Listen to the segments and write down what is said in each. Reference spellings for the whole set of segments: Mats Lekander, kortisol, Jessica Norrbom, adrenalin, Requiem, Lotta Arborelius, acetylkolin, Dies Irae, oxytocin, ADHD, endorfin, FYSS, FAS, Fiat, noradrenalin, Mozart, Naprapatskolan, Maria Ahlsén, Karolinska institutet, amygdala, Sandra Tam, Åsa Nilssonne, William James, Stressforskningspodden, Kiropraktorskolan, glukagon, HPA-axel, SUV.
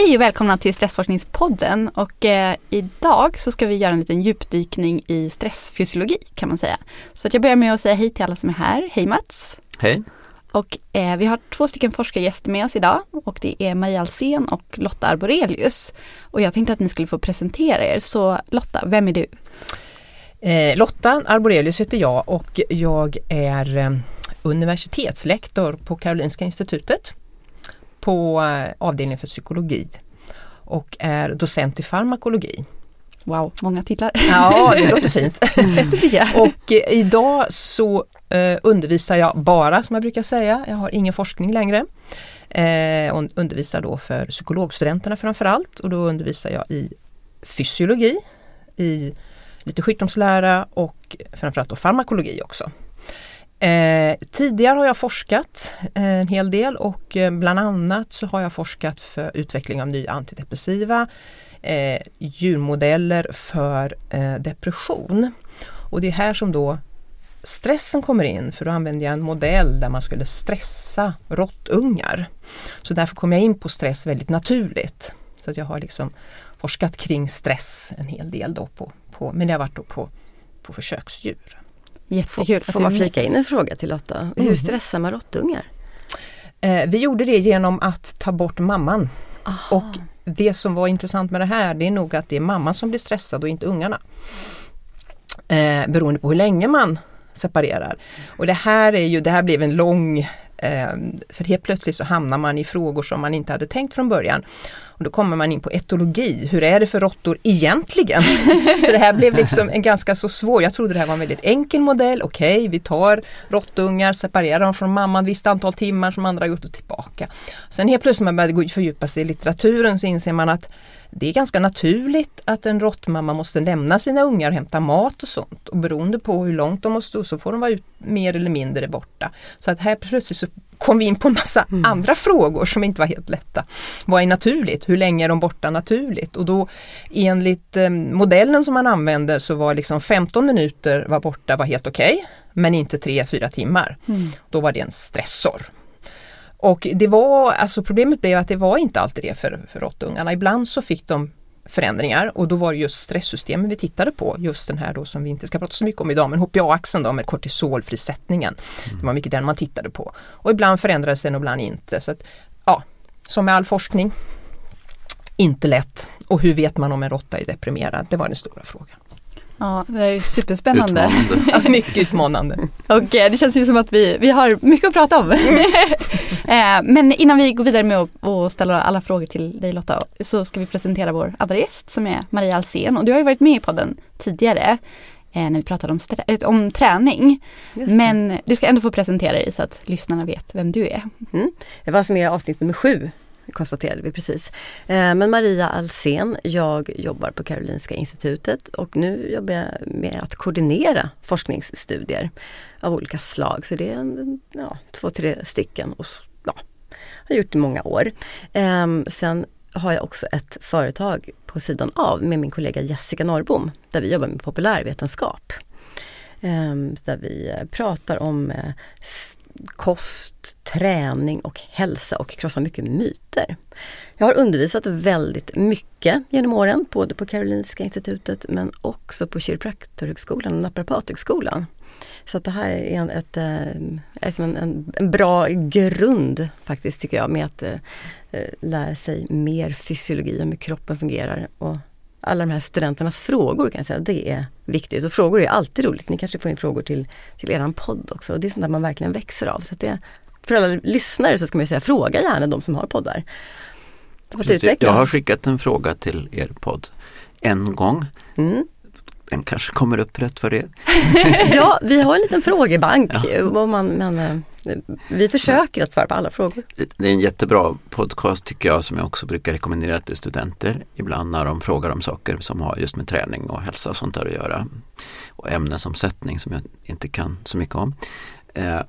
Hej och välkomna till Stressforskningspodden, och idag så ska vi göra en liten djupdykning i stressfysiologi kan man säga. Så att jag börjar med att säga hej till alla som är här. Hej Mats! Hej! Och vi har 2 stycken forskargäster med oss idag, och det är Maria Ahlsén och Lotta Arborelius. Och jag tänkte att ni skulle få presentera er, så Lotta, vem är du? Lotta Arborelius heter jag, och jag är universitetslektor på Karolinska institutet på avdelningen för psykologi och är docent i farmakologi. Wow, många titlar. Ja, det låter fint. Och idag så undervisar jag bara, som jag brukar säga. Jag har ingen forskning längre. Och undervisar då för psykologstudenterna framförallt, och då undervisar jag i fysiologi, i lite sjukdomslära och framförallt då farmakologi också. Tidigare har jag forskat en hel del, och bland annat så har jag forskat för utveckling av nya antidepressiva djurmodeller för depression. Och det är här som då stressen kommer in, för då använde jag en modell där man skulle stressa råttungar. Så därför kom jag in på stress väldigt naturligt. Så att jag har liksom forskat kring stress en hel del då men jag har varit då på försöksdjur. Jättekul. Får man flika in en fråga till Lotta? Hur stressar man råttungar? Vi gjorde det genom att ta bort mamman. Aha. Och det som var intressant med det här, det är nog att det är mamman som blir stressad och inte ungarna. Beroende på hur länge man separerar. Och det här blev en lång, för helt plötsligt så hamnar man i frågor som man inte hade tänkt från början. Och då kommer man in på etologi. Hur är det för råttor egentligen? Så det här blev liksom en ganska så svår. Jag trodde det här var en väldigt enkel modell. Okej, vi tar råttungar, separerar dem från mamman visst antal timmar som andra har gjort och tillbaka. Sen helt plötsligt när man började fördjupa sig i litteraturen så inser man att det är ganska naturligt att en råttmamma måste lämna sina ungar och hämta mat och sånt. Och beroende på hur långt de måste så får de vara ut mer eller mindre borta. Så att här plötsligt så kom vi in på en massa andra frågor som inte var helt lätta. Vad är naturligt? Hur länge är de borta naturligt? Och då enligt modellen som man använde så var liksom 15 minuter var borta var helt okej, men inte 3-4 timmar. Mm. Då var det en stressor. Och det var, alltså problemet blev att det var inte alltid det för råttungarna. Ibland så fick de förändringar, och då var det just stresssystemen vi tittade på. Just den här då som vi inte ska prata så mycket om idag, men HPA-axeln då med kortisolfrisättningen. Det var mycket den man tittade på. Och ibland förändrades den och ibland inte. Så att, ja, som med all forskning, inte lätt. Och hur vet man om en råtta är deprimerad? Det var den stora frågan. Ja, det är superspännande. Utmanande. Ja, mycket utmanande. Och det känns ju som att vi har mycket att prata om. Men innan vi går vidare med att ställa alla frågor till dig Lotta, så ska vi presentera vår andra gäst som är Maria Ahlsén. Och du har ju varit med i podden tidigare när vi pratade om träning. Men du ska ändå få presentera dig så att lyssnarna vet vem du är. Mm. Det var som är avsnitt nummer 7. Konstaterade vi precis. Men Maria Ahlsén, jag jobbar på Karolinska institutet och nu jobbar jag med att koordinera forskningsstudier av olika slag. Så det är 2-3 stycken och har gjort det i många år. Sen har jag också ett företag på sidan av med min kollega Jessica Norrbom där vi jobbar med populärvetenskap. Där vi pratar om kost, träning och hälsa och krossar mycket myter. Jag har undervisat väldigt mycket genom åren, både på Karolinska institutet men också på Kiropraktorskolan och Naprapatskolan. Så att det här är en bra grund faktiskt tycker jag, med att lära sig mer fysiologi om hur kroppen fungerar, och alla de här studenternas frågor kan jag säga, det är viktigt. Och frågor är alltid roligt. Ni kanske får in frågor till er podd också. Och det är sånt där man verkligen växer av. Så att det, för alla lyssnare så ska man säga, fråga gärna de som har poddar. Jag har skickat en fråga till er podd en gång. Mm. Den kanske kommer upp rätt för er. Ja, vi har en liten frågebank. Ja. Men vi försöker att svara på alla frågor. Det är en jättebra podcast tycker jag, som jag också brukar rekommendera till studenter. Ibland när de frågar om saker som har just med träning och hälsa och sånt där att göra. Och ämnesomsättning som jag inte kan så mycket om.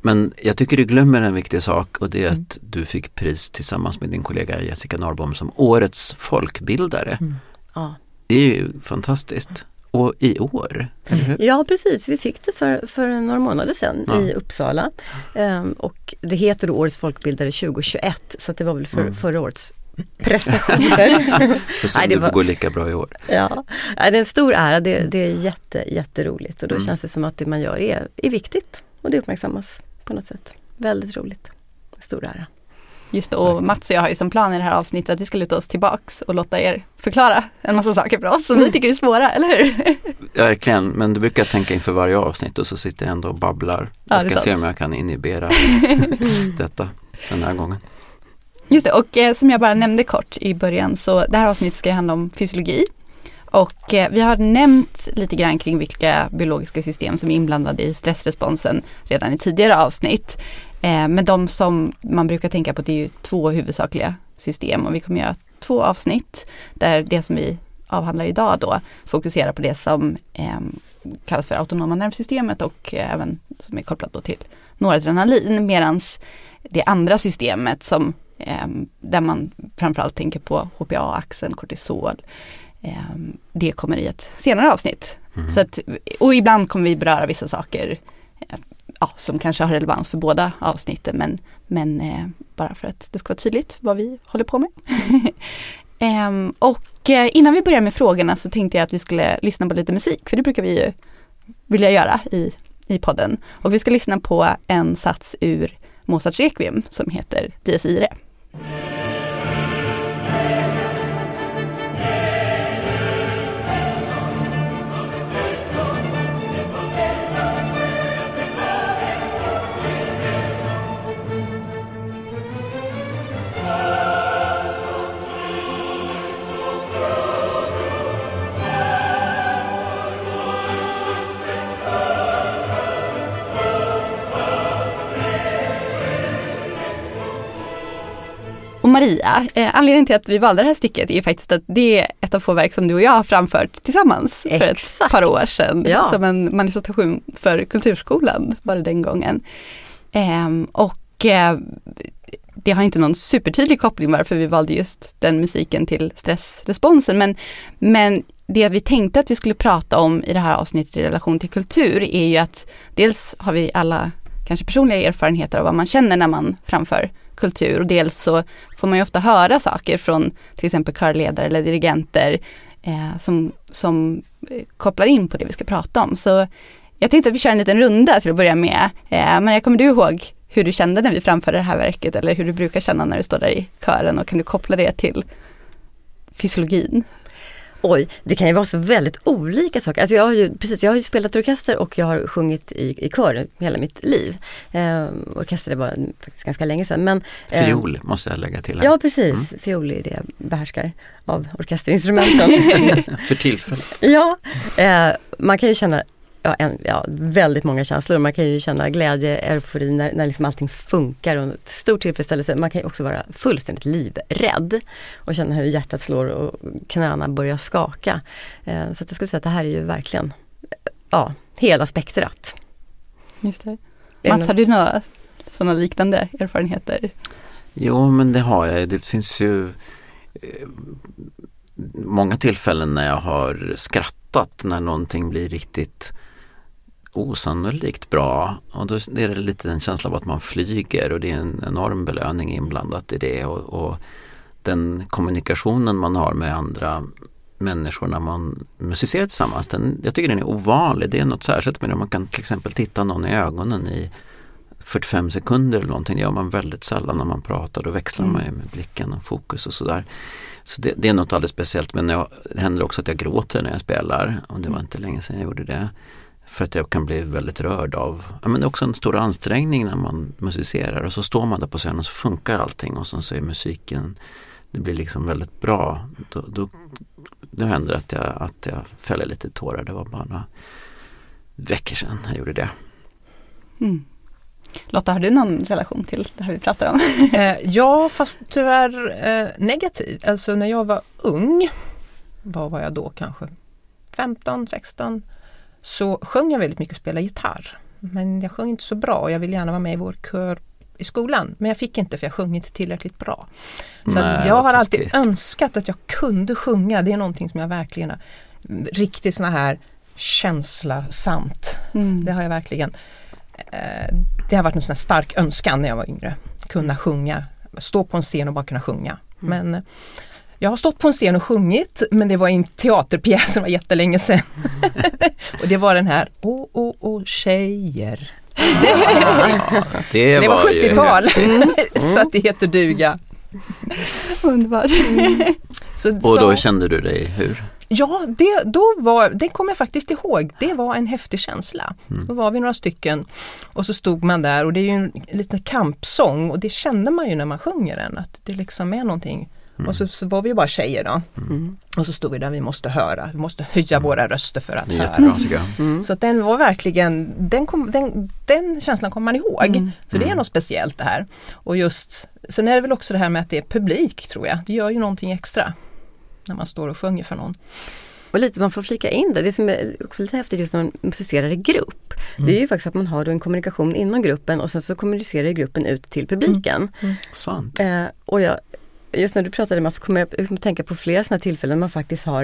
Men jag tycker du glömmer en viktig sak, och det är att du fick pris tillsammans med din kollega Jessica Norrbom som årets folkbildare. Mm. Ja. Det är ju fantastiskt. Och i år? Ja, precis. Vi fick det för några månader sedan i Uppsala. Och det heter då Årets folkbildare 2021. Så att det var väl förra årets prestationer. Och sen det går lika bra i år. Ja, det är en stor ära. Det är jätteroligt. Och då känns det som att det man gör är viktigt. Och det uppmärksammas på något sätt. Väldigt roligt. Stor ära. Just det, och Mats och jag har ju som plan i det här avsnittet att vi ska luta oss tillbaks och låta er förklara en massa saker för oss som vi tycker är svåra, eller hur? Verkligen, men du brukar tänka inför varje avsnitt och så sitter jag ändå och babblar. Jag ska se om jag kan inhibera detta den här gången. Just det, och som jag bara nämnde kort i början så det här avsnittet ska handla om fysiologi. Och vi har nämnt lite grann kring vilka biologiska system som är inblandade i stressresponsen redan i tidigare avsnitt. Men de som man brukar tänka på, det är ju två huvudsakliga system, och vi kommer göra två avsnitt där det som vi avhandlar idag då fokuserar på det som kallas för autonoma nervsystemet och även som är kopplat då till noradrenalin, medan det andra systemet som, där man framförallt tänker på HPA-axeln, kortisol, det kommer i ett senare avsnitt. Mm. Så att, och ibland kommer vi beröra vissa saker ja, som kanske har relevans för båda avsnitten, men bara för att det ska vara tydligt vad vi håller på med. Och innan vi börjar med frågorna så tänkte jag att vi skulle lyssna på lite musik, för det brukar vi ju vilja göra i podden. Och vi ska lyssna på en sats ur Mozarts Requiem som heter Dies Irae. Maria, anledningen till att vi valde det här stycket är faktiskt att det är ett av få verk som du och jag har framfört tillsammans för ett par år sedan. Ja. Som en manifestation för Kulturskolan var det den gången. Det har inte någon supertydlig koppling varför vi valde just den musiken till stressresponsen. Men det vi tänkte att vi skulle prata om i det här avsnittet i relation till kultur är ju att dels har vi alla kanske personliga erfarenheter av vad man känner när man framför kultur, och dels så får man ju ofta höra saker från till exempel körledare eller dirigenter som kopplar in på det vi ska prata om. Så jag tänkte att vi kör en liten runda till att börja med. Maria, kommer du ihåg hur du kände när vi framförde det här verket, eller hur du brukar känna när du står där i kören, och kan du koppla det till fysiologin? Oj, det kan ju vara så väldigt olika saker. Alltså jag har ju spelat orkester och jag har sjungit i kör hela mitt liv. Orkester var faktiskt ganska länge sedan. Men, fiol måste jag lägga till här. Ja, precis. Mm. Fiol är det jag behärskar av orkesterinstrumenten. För tillfället. Ja, man kan ju känna väldigt många känslor. Man kan ju känna glädje, eufori när liksom allting funkar, och stor tillfredsställelse. Man kan ju också vara fullständigt livrädd och känna hur hjärtat slår och knäna börjar skaka. Så att jag skulle säga att det här är ju verkligen hela spektrat. Just det. Mats, har du några sådana liknande erfarenheter? Jo, men det har jag. Det finns ju många tillfällen när jag har skrattat när någonting blir riktigt osannolikt bra, och då är det lite den känslan av att man flyger, och det är en enorm belöning inblandat i det, och den kommunikationen man har med andra människor när man musicerar tillsammans, jag tycker den är ovanlig. Det är något särskilt med det. Man kan till exempel titta någon i ögonen i 45 sekunder eller någonting. Det gör man väldigt sällan när man pratar. Då växlar man ju med blicken och fokus och sådär. Så det är något alldeles speciellt. Men det händer också att jag gråter när jag spelar, och det var inte länge sedan jag gjorde det. För att jag kan bli väldigt rörd av. Men det är också en stor ansträngning när man musicerar, och så står man där på scenen och så funkar allting, och sen så är musiken, det blir liksom väldigt bra. Då händer det att jag fäller lite tårar. Det var bara några veckor sedan jag gjorde det. Mm. Lotta, har du någon relation till det här vi pratar om? Ja, fast tyvärr negativ. Alltså när jag var ung, vad var jag då kanske? 15, 16. Så sjöng jag väldigt mycket och spelade gitarr. Men jag sjöng inte så bra, och jag ville gärna vara med i vår kör i skolan. Men jag fick inte, för jag sjöng inte tillräckligt bra. Så jag har alltid önskat att jag kunde sjunga. Det är någonting som jag verkligen har riktigt såna här känslosamt. Mm. Det har jag verkligen. Det har varit en sån här stark önskan när jag var yngre. Kunna sjunga, stå på en scen och bara kunna sjunga. Men jag har stått på en scen och sjungit, men det var en teaterpjäs som var jättelänge sedan. Och det var den här tjejer. Det var 70-tal. Så att det heter duga. Underbart. Och då kände du dig hur? Ja, det kommer jag faktiskt ihåg. Det var en häftig känsla. Då var vi några stycken och så stod man där, och det är ju en liten kampsång, och det känner man ju när man sjunger den, att det liksom är någonting. Och så var vi ju bara tjejer då. Och så stod vi där, vi måste höra. Vi måste höja våra röster för att höra. Så att den var verkligen, den känslan kommer man ihåg. Så det är något speciellt det här. Och just, sen är det väl också det här med att det är publik, tror jag. Det gör ju någonting extra när man står och sjunger för någon. Och lite, man får flika in det. Det som är också lite häftigt just när man musicerar i grupp. Det är ju faktiskt att man har då en kommunikation inom gruppen, och sen så kommunicerar gruppen ut till publiken. Sant. Och just när du pratade, Mats, kommer jag att tänka på flera sådana tillfällen man faktiskt har,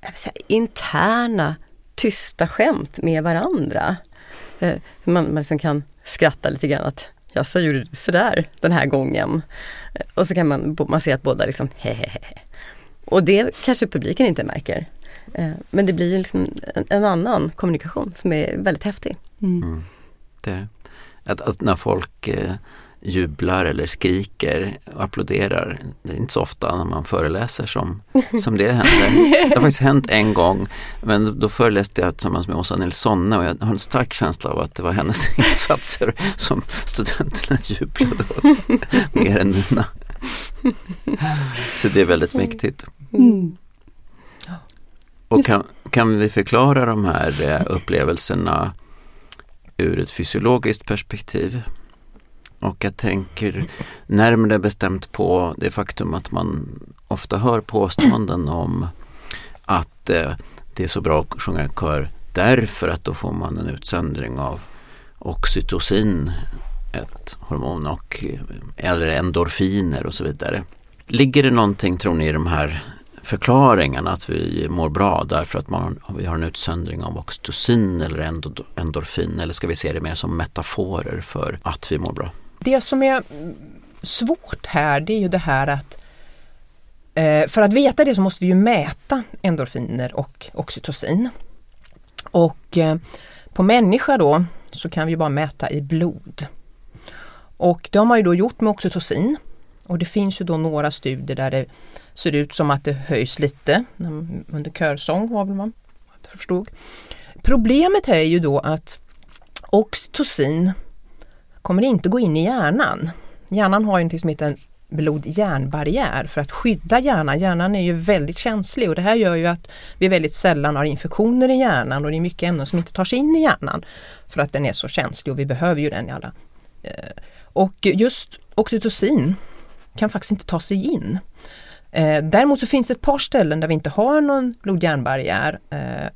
jag vill säga, interna tysta skämt med varandra. Man liksom kan skratta lite grann att jag så gjorde du sådär den här gången. Och så kan man se att båda liksom hehehe. Och det kanske publiken inte märker. Men det blir ju liksom en annan kommunikation som är väldigt häftig. Det är det. Att när folk jublar eller skriker och applåderar. Det är inte så ofta när man föreläser som det händer. Det har faktiskt hänt en gång, men då föreläste jag tillsammans med Åsa Nilssonne, och jag har en stark känsla av att det var hennes insatser som studenterna jublade åt mer än mina. Så det är väldigt mäktigt. Och kan vi förklara de här upplevelserna ur ett fysiologiskt perspektiv? Och jag tänker närmare bestämt på det faktum att man ofta hör påståenden om att det är så bra att sjunga kör därför att då får man en utsöndring av oxytocin, ett hormon, eller endorfiner och så vidare. Ligger det någonting, tror ni, i de här förklaringarna att vi mår bra därför att vi har en utsöndring av oxytocin eller endorfin, eller ska vi se det mer som metaforer för att vi mår bra? Det som är svårt här, det är ju det här att för att veta det så måste vi ju mäta endorfiner och oxytocin. Och på människa då så kan vi ju bara mäta i blod. Och det har man ju då gjort med oxytocin. Och det finns ju då några studier där det ser ut som att det höjs lite under körsång, var väl man förstod. Problemet här är ju då att oxytocin kommer inte gå in i hjärnan. Hjärnan har ju något som heter en blod-hjärnbarriär för att skydda hjärnan. Hjärnan är ju väldigt känslig, och det här gör ju att vi väldigt sällan har infektioner i hjärnan, och det är mycket ämnen som inte tar sig in i hjärnan för att den är så känslig, och vi behöver ju den i alla. Och just oxytocin kan faktiskt inte ta sig in. Däremot så finns det ett par ställen där vi inte har någon blod-hjärnbarriär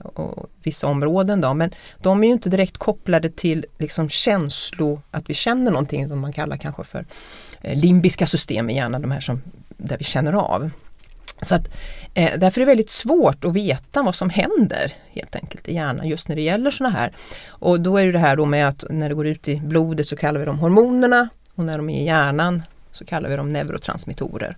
och vissa områden då, men de är ju inte direkt kopplade till liksom känslor, att vi känner någonting som man kallar kanske för limbiska system i hjärnan, de här som, där vi känner av. Så att, därför är det väldigt svårt att veta vad som händer helt enkelt i hjärnan just när det gäller såna här. Och då är det här då med att när det går ut i blodet så kallar vi dem hormonerna, och när de är i hjärnan så kallar vi dem neurotransmittorer.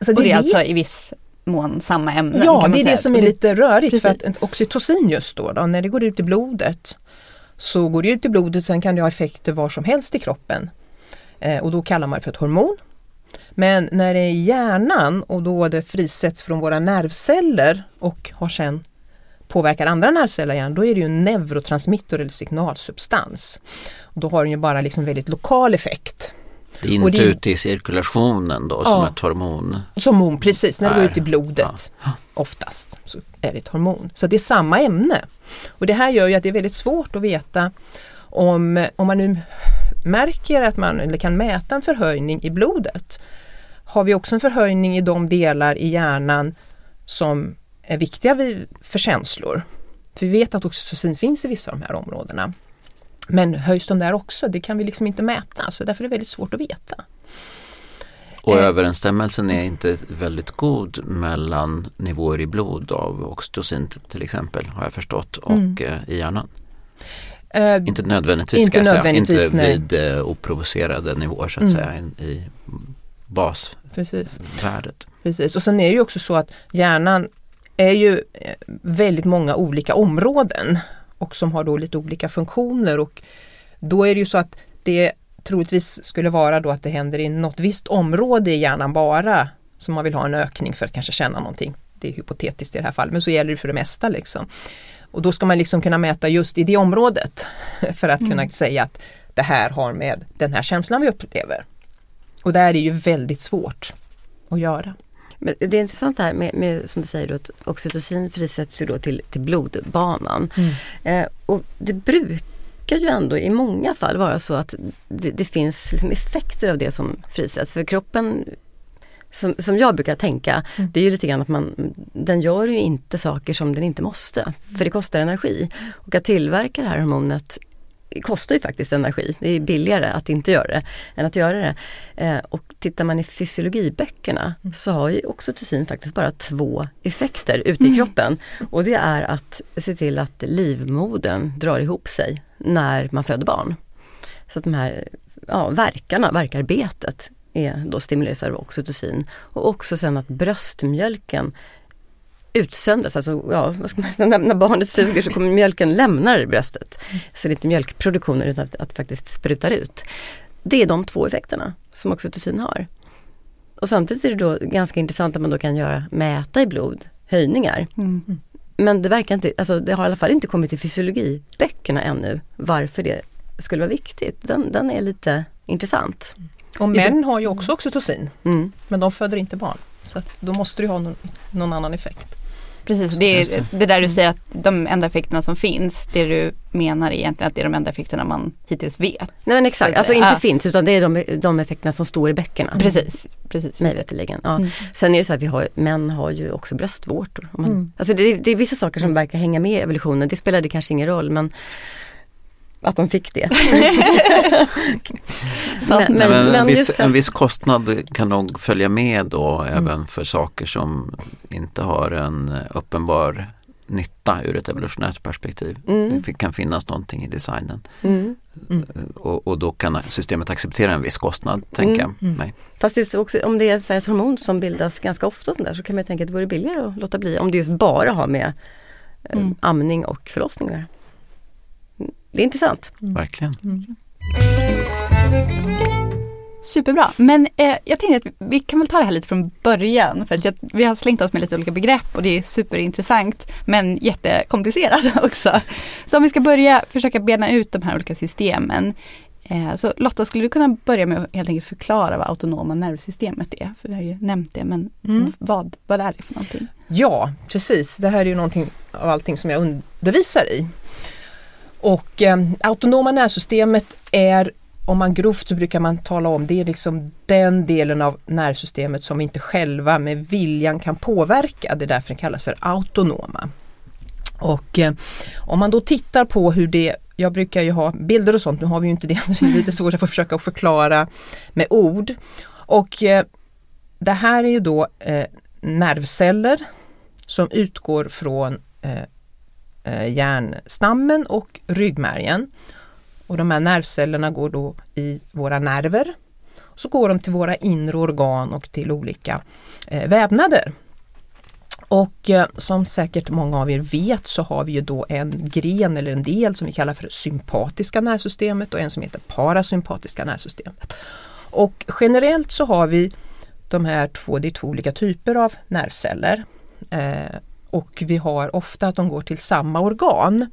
Så det är alltså i viss mån samma ämnen. Ja, det är det som är lite rörigt. Precis. För att oxytocin just då, när det går ut i blodet så går det ut i blodet, sen kan det ha effekter var som helst i kroppen. Och då kallar man det för ett hormon. Men när det är i hjärnan och då det frisätts från våra nervceller och har sen påverkar andra nervceller i hjärnan, då är det ju en neurotransmittor eller signalsubstans. Och då har den ju bara liksom väldigt lokal effekt. Det är inte ute i cirkulationen då, som ett hormon. Som precis, när det går ut i blodet oftast så är det ett hormon. Så det är samma ämne. Och det här gör ju att det är väldigt svårt att veta om man nu märker att man eller kan mäta en förhöjning i blodet. Har vi också en förhöjning i de delar i hjärnan som är viktiga för känslor? För vi vet att oxytocin finns i vissa av de här områdena. Men höjs de där också? Det kan vi liksom inte mäta. Så därför är det väldigt svårt att veta. Och överensstämmelsen är inte väldigt god mellan nivåer i blod av oxytocin till exempel, har jag förstått, och i hjärnan. Inte nödvändigtvis, ska jag säga. Inte vid oprovocerade nivåer så att säga i basvärdet. Precis. Och sen är det ju också så att hjärnan är ju väldigt många olika områden och som har då lite olika funktioner, och då är det ju så att det troligtvis skulle vara då att det händer i något visst område i hjärnan bara som man vill ha en ökning för att kanske känna någonting. Det är hypotetiskt i det här fallet, men så gäller det för det mesta liksom. Och då ska man liksom kunna mäta just i det området för att kunna säga att det här har med den här känslan vi upplever. Och det här är ju väldigt svårt att göra. Men det är intressant det här med som du säger då, att oxytocin frisätts ju då till blodbanan. Och det brukar ju ändå i många fall vara så att det finns liksom effekter av det som frisätts. För kroppen, som jag brukar tänka, det är ju lite grann att den gör ju inte saker som den inte måste. För det kostar energi. Och att tillverka det här hormonet kostar ju faktiskt energi. Det är billigare att inte göra det än att göra det. Och tittar man i fysiologiböckerna så har ju oxytocin faktiskt bara 2 effekter ute i kroppen. Och det är att se till att livmodern drar ihop sig när man föder barn. Så att de här verkarbetet är då stimuleras av oxytocin. Och också sen att bröstmjölken utsöndras, alltså när barnet suger så kommer mjölken lämnar bröstet. Så det är inte mjölkproduktionen utan att faktiskt sprutar ut. Det är de 2 effekterna som oxytocin har. Och samtidigt är det då ganska intressant att man då kan mäta i blod höjningar. Men det verkar inte, alltså det har i alla fall inte kommit till fysiologiböckerna ännu varför det skulle vara viktigt. Den är lite intressant. Och män har ju också oxytocin, men de föder inte barn. Så då måste det ju ha någon annan effekt. Precis, det där du säger att de enda effekterna som finns, det du menar egentligen att det är de enda effekterna man hittills vet. Nej men exakt, så, alltså inte finns utan det är de effekterna som står i böckerna. Precis. Möjligtvis. Ja. Sen är det så att män har ju också bröstvårtor. Alltså det är vissa saker som verkar hänga med i evolutionen, det spelade kanske ingen roll men att de fick det. En viss kostnad kan nog följa med då även för saker som inte har en uppenbar nytta ur ett evolutionärt perspektiv. Det kan finnas någonting i designen. Och då kan systemet acceptera en viss kostnad, tänker jag mig. Fast just också, om det är ett hormon som bildas ganska ofta där, så kan man tänka att det vore billigare att låta bli om det just bara har med amning och förlossningar. Det är intressant. Verkligen. Superbra. Men jag tänkte att vi kan väl ta det här lite från början. För att vi har slängt oss med lite olika begrepp och det är superintressant men jättekomplicerat också. Så om vi ska börja försöka bena ut de här olika systemen. Så Lotta, skulle du kunna börja med att helt enkelt förklara vad autonoma nervsystemet är? För vi har ju nämnt det, men vad är det för någonting? Ja, precis. Det här är ju någonting av allting som jag undervisar i. Och autonoma nervsystemet är, om man grovt så brukar man tala om, det är liksom den delen av nervsystemet som vi inte själva med viljan kan påverka. Det är därför den kallas för autonoma. Och om man då tittar på hur det, jag brukar ju ha bilder och sånt, nu har vi ju inte det, så det är lite svårt att försöka förklara med ord. Och det här är ju då nervceller som utgår från hjärnstammen och ryggmärgen. Och de här nervcellerna går då i våra nerver. Så går de till våra inre organ och till olika vävnader. Och som säkert många av er vet så har vi ju då en gren eller en del som vi kallar för sympatiska nervsystemet och en som heter parasympatiska nervsystemet. Och generellt så har vi de här två, det är 2 olika typer av nervceller. Och vi har ofta att de går till samma organ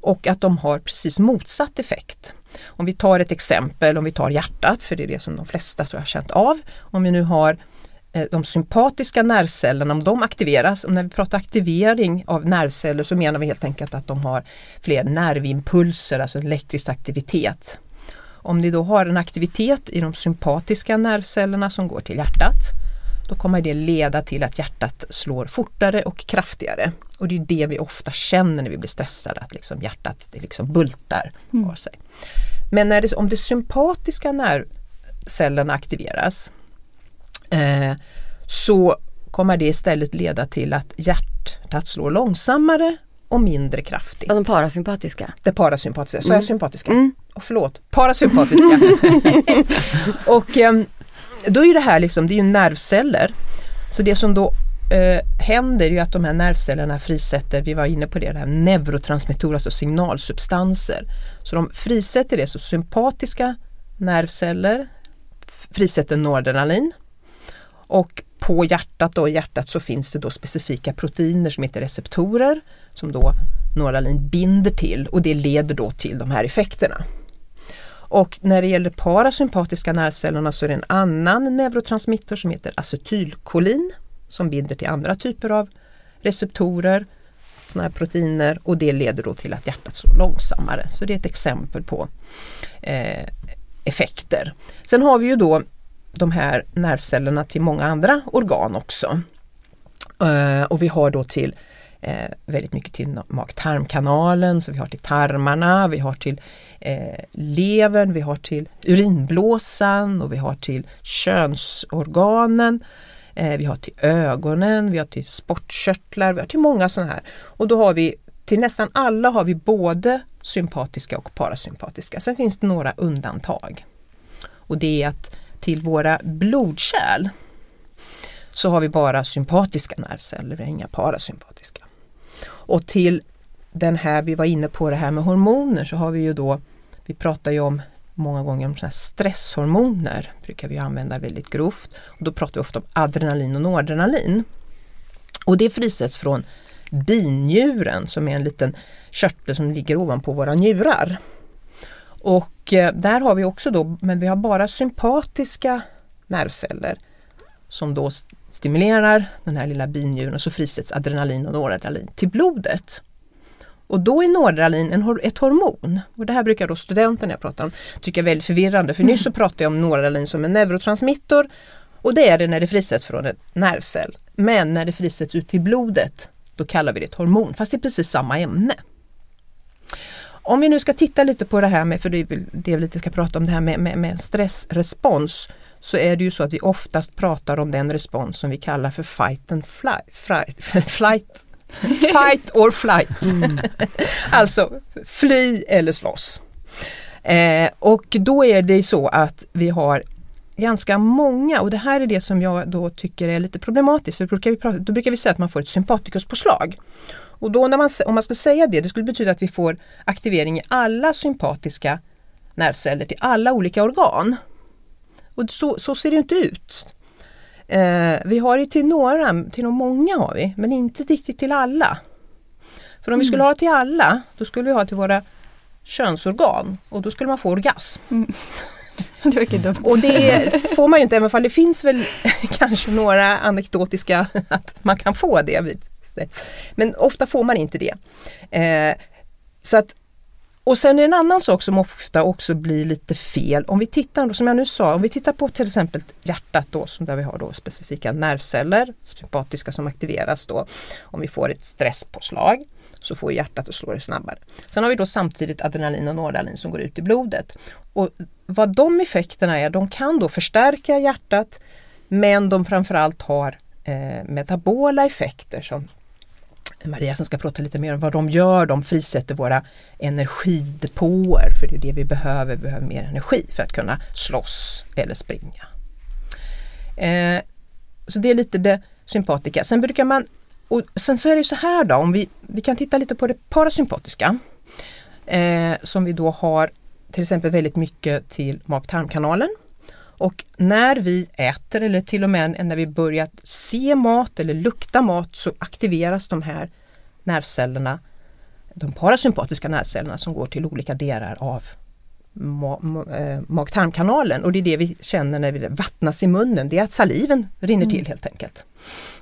och att de har precis motsatt effekt. Om vi tar ett exempel, om vi tar hjärtat, för det är det som de flesta tror jag har känt av. Om vi nu har de sympatiska nervcellerna, om de aktiveras, och när vi pratar aktivering av nervceller så menar vi helt enkelt att de har fler nervimpulser, alltså elektrisk aktivitet. Om ni då har en aktivitet i de sympatiska nervcellerna som går till hjärtat, då kommer det leda till att hjärtat slår fortare och kraftigare. Och det är det vi ofta känner när vi blir stressade, att liksom hjärtat det liksom bultar av sig. Men om de sympatiska nervcellerna aktiveras så kommer det istället leda till att hjärtat slår långsammare och mindre kraftigt. Och de parasympatiska? Det parasympatiska, så är sympatiska. Och förlåt, parasympatiska. Och då är ju det här liksom, det är ju nervceller. Så det som då händer är ju att de här nervcellerna frisätter, vi var inne på det här, neurotransmittorer, alltså signalsubstanser. Så de frisätter det, så sympatiska nervceller frisätter noradrenalin. Och på hjärtat då, i hjärtat så finns det då specifika proteiner som heter receptorer som då noradrenalin binder till, och det leder då till de här effekterna. Och när det gäller parasympatiska nervcellerna så är det en annan neurotransmitter som heter acetylkolin som binder till andra typer av receptorer, sådana här proteiner, och det leder då till att hjärtat slår långsammare. Så det är ett exempel på effekter. Sen har vi ju då de här nervcellerna till många andra organ också. Och vi har då till väldigt mycket till mag-tarmkanalen, så vi har till tarmarna, vi har till levern, vi har till urinblåsan och vi har till könsorganen, vi har till ögonen, vi har till sportkörtlar, vi har till många sådana här. Och då har vi, till nästan alla har vi både sympatiska och parasympatiska. Sen finns det några undantag. Och det är att till våra blodkärl så har vi bara sympatiska nervceller, vi har inga parasympatiska. Och till den här, vi var inne på det här med hormoner, så har vi ju då, vi pratar ju om många gånger om såna här stresshormoner, brukar vi använda väldigt grovt. Och då pratar vi ofta om adrenalin och noradrenalin. Och det frisätts från binjuren som är en liten körtel som ligger ovanpå våra njurar. Och där har vi också då, men vi har bara sympatiska nervceller som då stimulerar den här lilla binjuren, och så frisätts adrenalin och noradrenalin till blodet. Och då är noradrenalin ett hormon. Och det här brukar då studenterna jag pratar om tycka är väldigt förvirrande. För nyss så pratade jag om noradrenalin som en neurotransmitter, och det är det när det frisätts från en nervcell. Men när det frisätts ut till blodet, då kallar vi det ett hormon, fast det är precis samma ämne. Om vi nu ska titta lite på det här med, för det vi lite ska prata om det här med stressrespons, så är det ju så att vi oftast pratar om den respons som vi kallar för fight and flight. Fight or flight. Mm. Alltså fly eller slåss. Och då är det så att vi har ganska många, och det här är det som jag då tycker är lite problematiskt, för då brukar vi säga att man får ett sympatikuspåslag. Och då om man skulle säga det, det skulle betyda att vi får aktivering i alla sympatiska nervceller till alla olika organ. Och så ser det inte ut. Vi har ju till många har vi, men inte riktigt till alla. För om vi skulle ha till alla, då skulle vi ha till våra könsorgan, och då skulle man få orgasm. Mm. Det och det får man ju inte, även om det finns väl kanske några anekdotiska att man kan få det. Men ofta får man inte det. Så att, och sen är det en annan sak som ofta också blir lite fel. Om vi tittar, som jag nu sa, om vi tittar på till exempel hjärtat då, som där vi har då specifika nervceller, sympatiska som aktiveras då. Om vi får ett stresspåslag så får hjärtat att slå det snabbare. Sen har vi då samtidigt adrenalin och noradrenalin som går ut i blodet. Och vad de effekterna är, de kan då förstärka hjärtat, men de framförallt har metabola effekter som Maria som ska prata lite mer om vad de gör. De frisätter våra energidepåer, för det är det vi behöver. Vi behöver mer energi för att kunna slåss eller springa. Så det är lite det sympatiska. Sen brukar man, och sen så är det så här då, om vi kan titta lite på det parasympatiska som vi då har till exempel väldigt mycket till mag-tarmkanalen. Och när vi äter, eller till och med när vi börjar se mat eller lukta mat, så aktiveras de här nervcellerna, de parasympatiska nervcellerna som går till olika delar av mag-tarmkanalen. Och det är det vi känner när vi vattnas i munnen, det är att saliven rinner till helt enkelt.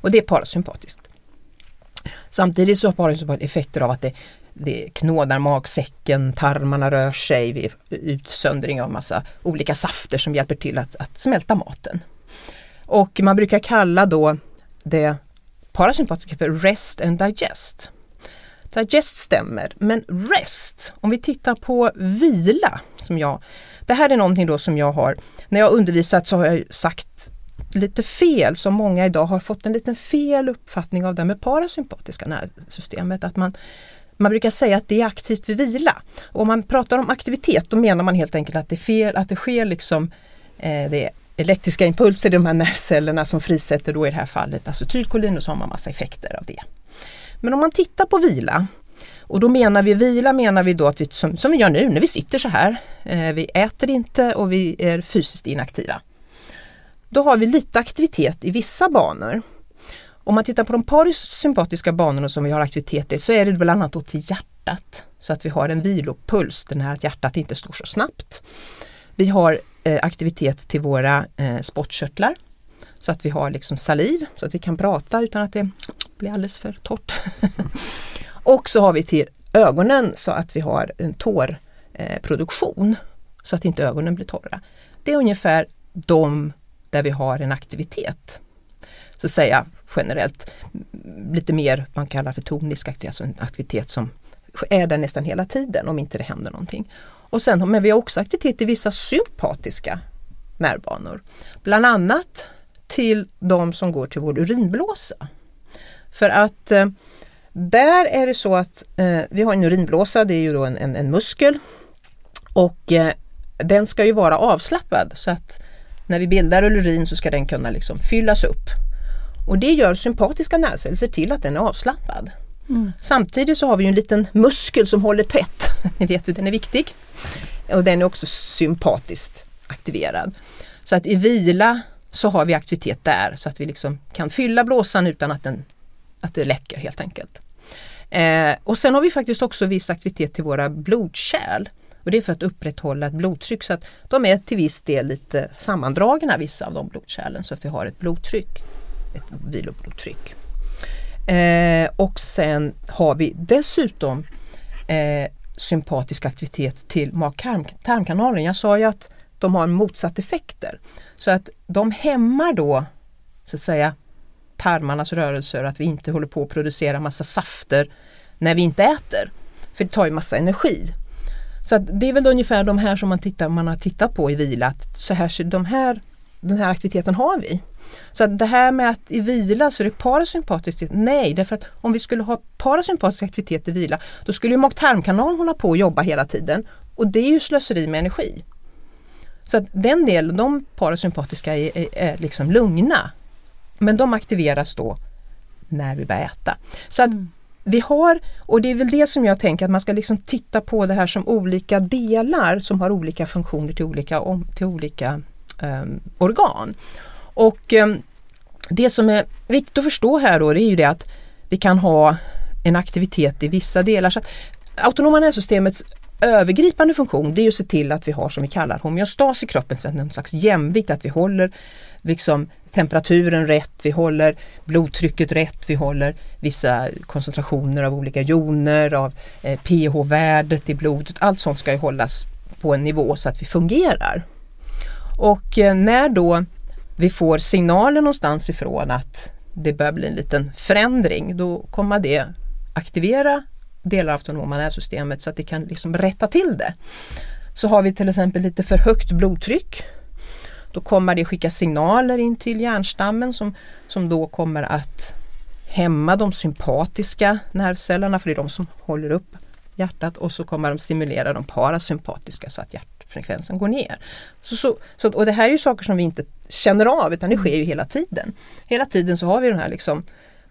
Och det är parasympatiskt. Samtidigt så har parasympatiskt effekter av att det knådar magsäcken, tarmarna rör sig, vi utsöndring av massa olika safter som hjälper till att smälta maten. Och man brukar kalla då det parasympatiska för rest and digest. Digest stämmer, men rest, om vi tittar på vila, det här är någonting då som jag har, när jag undervisat så har jag sagt lite fel, som många idag har fått en liten fel uppfattning av det med parasympatiska nervsystemet, att man brukar säga att det är aktivt vid vila. Och om man pratar om aktivitet, då menar man helt enkelt att det sker liksom, det är elektriska impulser i de här nervcellerna som frisätter då i det här fallet acetylkolin, och så har man massa effekter av det. Men om man tittar på vila, och då menar vi vila, menar vi då att vi, som vi gör nu när vi sitter så här, vi äter inte och vi är fysiskt inaktiva. Då har vi lite aktivitet i vissa banor. Om man tittar på de parasympatiska banorna som vi har aktivitet i, så är det bland annat då till hjärtat, så att vi har en vilopuls, den här att hjärtat inte står så snabbt. Vi har aktivitet till våra spottkörtlar, så att vi har liksom saliv, så att vi kan prata utan att det blir alldeles för torrt. Och så har vi till ögonen, så att vi har en tårproduktion, så att inte ögonen blir torra. Det är ungefär de där vi har en aktivitet. Så att säga generellt lite mer man kallar för tonisk aktivitet, alltså en aktivitet som är där nästan hela tiden om inte det händer någonting. Och sen, men vi har också aktivitet i vissa sympatiska nervbanor. Bland annat till de som går till vår urinblåsa. För att där är det så att vi har en urinblåsa, det är ju då en muskel. Och den ska ju vara avslappnad, så att när vi bildar urin så ska den kunna liksom fyllas upp. Och det gör sympatiska nervceller, ser till att den är avslappnad. Mm. Samtidigt så har vi ju en liten muskel som håller tätt. Ni vet att den är viktig. Och den är också sympatiskt aktiverad. Så att i vila så har vi aktivitet där, så att vi liksom kan fylla blåsan utan att det läcker helt enkelt. Och sen har vi faktiskt också viss aktivitet till våra blodkärl. Och det är för att upprätthålla ett blodtryck, så att de är till viss del lite sammandragna, vissa av de blodkärlen, så att vi har ett blodtryck, ett viloblodtryck. Och sen har vi dessutom sympatisk aktivitet till mag-tarmkanalen. Jag sa ju att de har motsatt effekter. Så att de hämmar då, så att säga, tarmarnas rörelser, att vi inte håller på att producera massa safter när vi inte äter. För det tar ju massa energi. Så att det är väl ungefär de här som man har tittat på i vila. Att så här, den här aktiviteten har vi. Så att det här med att i vila så är det parasympatiskt, nej, därför att om vi skulle ha parasympatisk aktivitet i vila, då skulle ju mag-tarmkanalen hålla på och jobba hela tiden, och det är ju slöseri med energi. Så att den delen, de parasympatiska är liksom lugna, men de aktiveras då när vi börjar äta. Så att vi har, och det är väl det som jag tänker att man ska liksom titta på det här som olika delar som har olika funktioner till olika organ. Och det som är viktigt att förstå här då, det är ju det att vi kan ha en aktivitet i vissa delar. Så att autonoma nervsystemets övergripande funktion, det är ju att se till att vi har, som vi kallar, homeostas i kroppen, så att det är en slags jämvikt, att vi håller liksom temperaturen rätt, vi håller blodtrycket rätt, vi håller vissa koncentrationer av olika joner, av pH-värdet i blodet, allt sånt ska ju hållas på en nivå så att vi fungerar. Och när då vi får signaler någonstans ifrån att det börjar bli en liten förändring, då kommer det aktivera delar av autonoma nervsystemet så att det kan liksom rätta till det. Så har vi till exempel lite för högt blodtryck, då kommer det skicka signaler in till hjärnstammen som då kommer att hämma de sympatiska nervcellerna, för det är de som håller upp hjärtat, och så kommer de stimulera de parasympatiska så att hjärtfrekvensen går ner. Och det här är ju saker som vi inte känner av, utan det sker ju hela tiden. Hela tiden så har vi den här liksom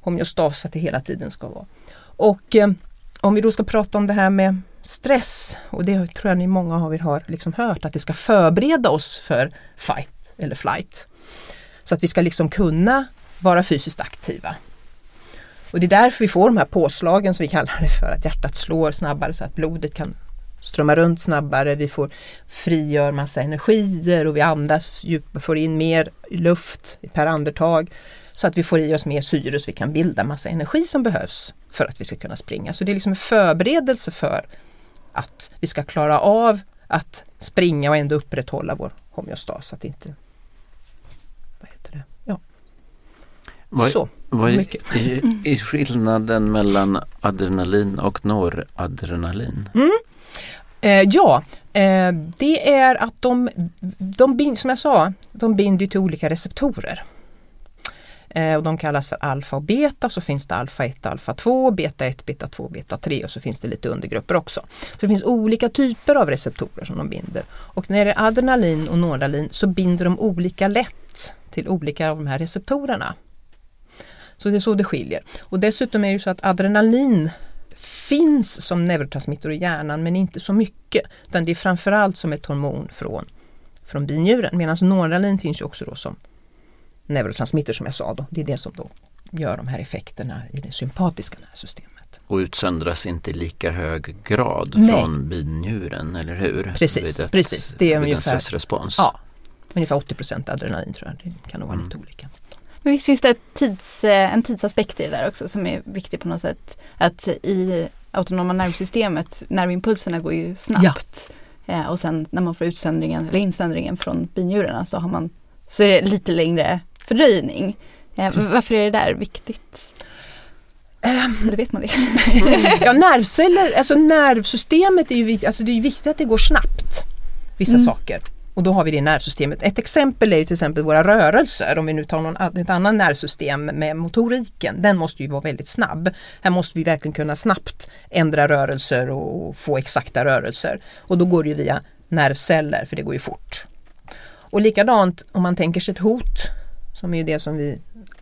homeostas, att det hela tiden ska vara. Och om vi då ska prata om det här med stress, och det tror jag ni många av er har liksom hört, att det ska förbereda oss för fight eller flight. Så att vi ska liksom kunna vara fysiskt aktiva. Och det är därför vi får de här påslagen som vi kallar det för, att hjärtat slår snabbare så att blodet kan strömma runt snabbare, vi får frigör massa energier och vi andas djupare, får in mer luft per andetag, så att vi får i oss mer syre så vi kan bilda massa energi som behövs för att vi ska kunna springa. Så det är liksom en förberedelse för att vi ska klara av att springa och ändå upprätthålla vår homeostas, så att inte Vad är skillnaden mellan adrenalin och noradrenalin? Det är att de binder till olika receptorer. Och de kallas för alfa och beta, så finns det alfa 1, alfa 2, beta 1, beta 2, beta 3 och så finns det lite undergrupper också. Så det finns olika typer av receptorer som de binder. Och när det är adrenalin och noradrenalin så binder de olika lätt till olika av de här receptorerna. Så det är så det skiljer. Och dessutom är det ju så att adrenalin finns som neurotransmitter i hjärnan men inte så mycket. Utan det är framförallt som ett hormon från binjuren. Medan noradrenalin finns ju också då som neurotransmitter som jag sa då. Det är det som då gör de här effekterna i det sympatiska nervsystemet. Och utsöndras inte i lika hög grad från binjuren, eller hur? Precis. Det är ungefär en stressrespons. Ja, ungefär 80% adrenalin tror jag. Det kan nog vara lite olika. Men visst finns det en tidsaspekt i det där också som är viktig på något sätt. Att i autonoma nervsystemet, nervimpulserna går ju snabbt. Ja. Och sen när man får utsöndringen eller insändringen från binjurarna så är det lite längre fördröjning. Varför är det där viktigt? Eller vet man det? Ja, nervceller, alltså nervsystemet är ju viktigt. Alltså det är ju viktigt att det går snabbt, vissa saker. Och då har vi det i nervsystemet. Ett exempel är ju till exempel våra rörelser. Om vi nu tar ett annat nervsystem med motoriken. Den måste ju vara väldigt snabb. Här måste vi verkligen kunna snabbt ändra rörelser och få exakta rörelser. Och då går det ju via nervceller, för det går ju fort. Och likadant om man tänker sig ett hot, som är ju det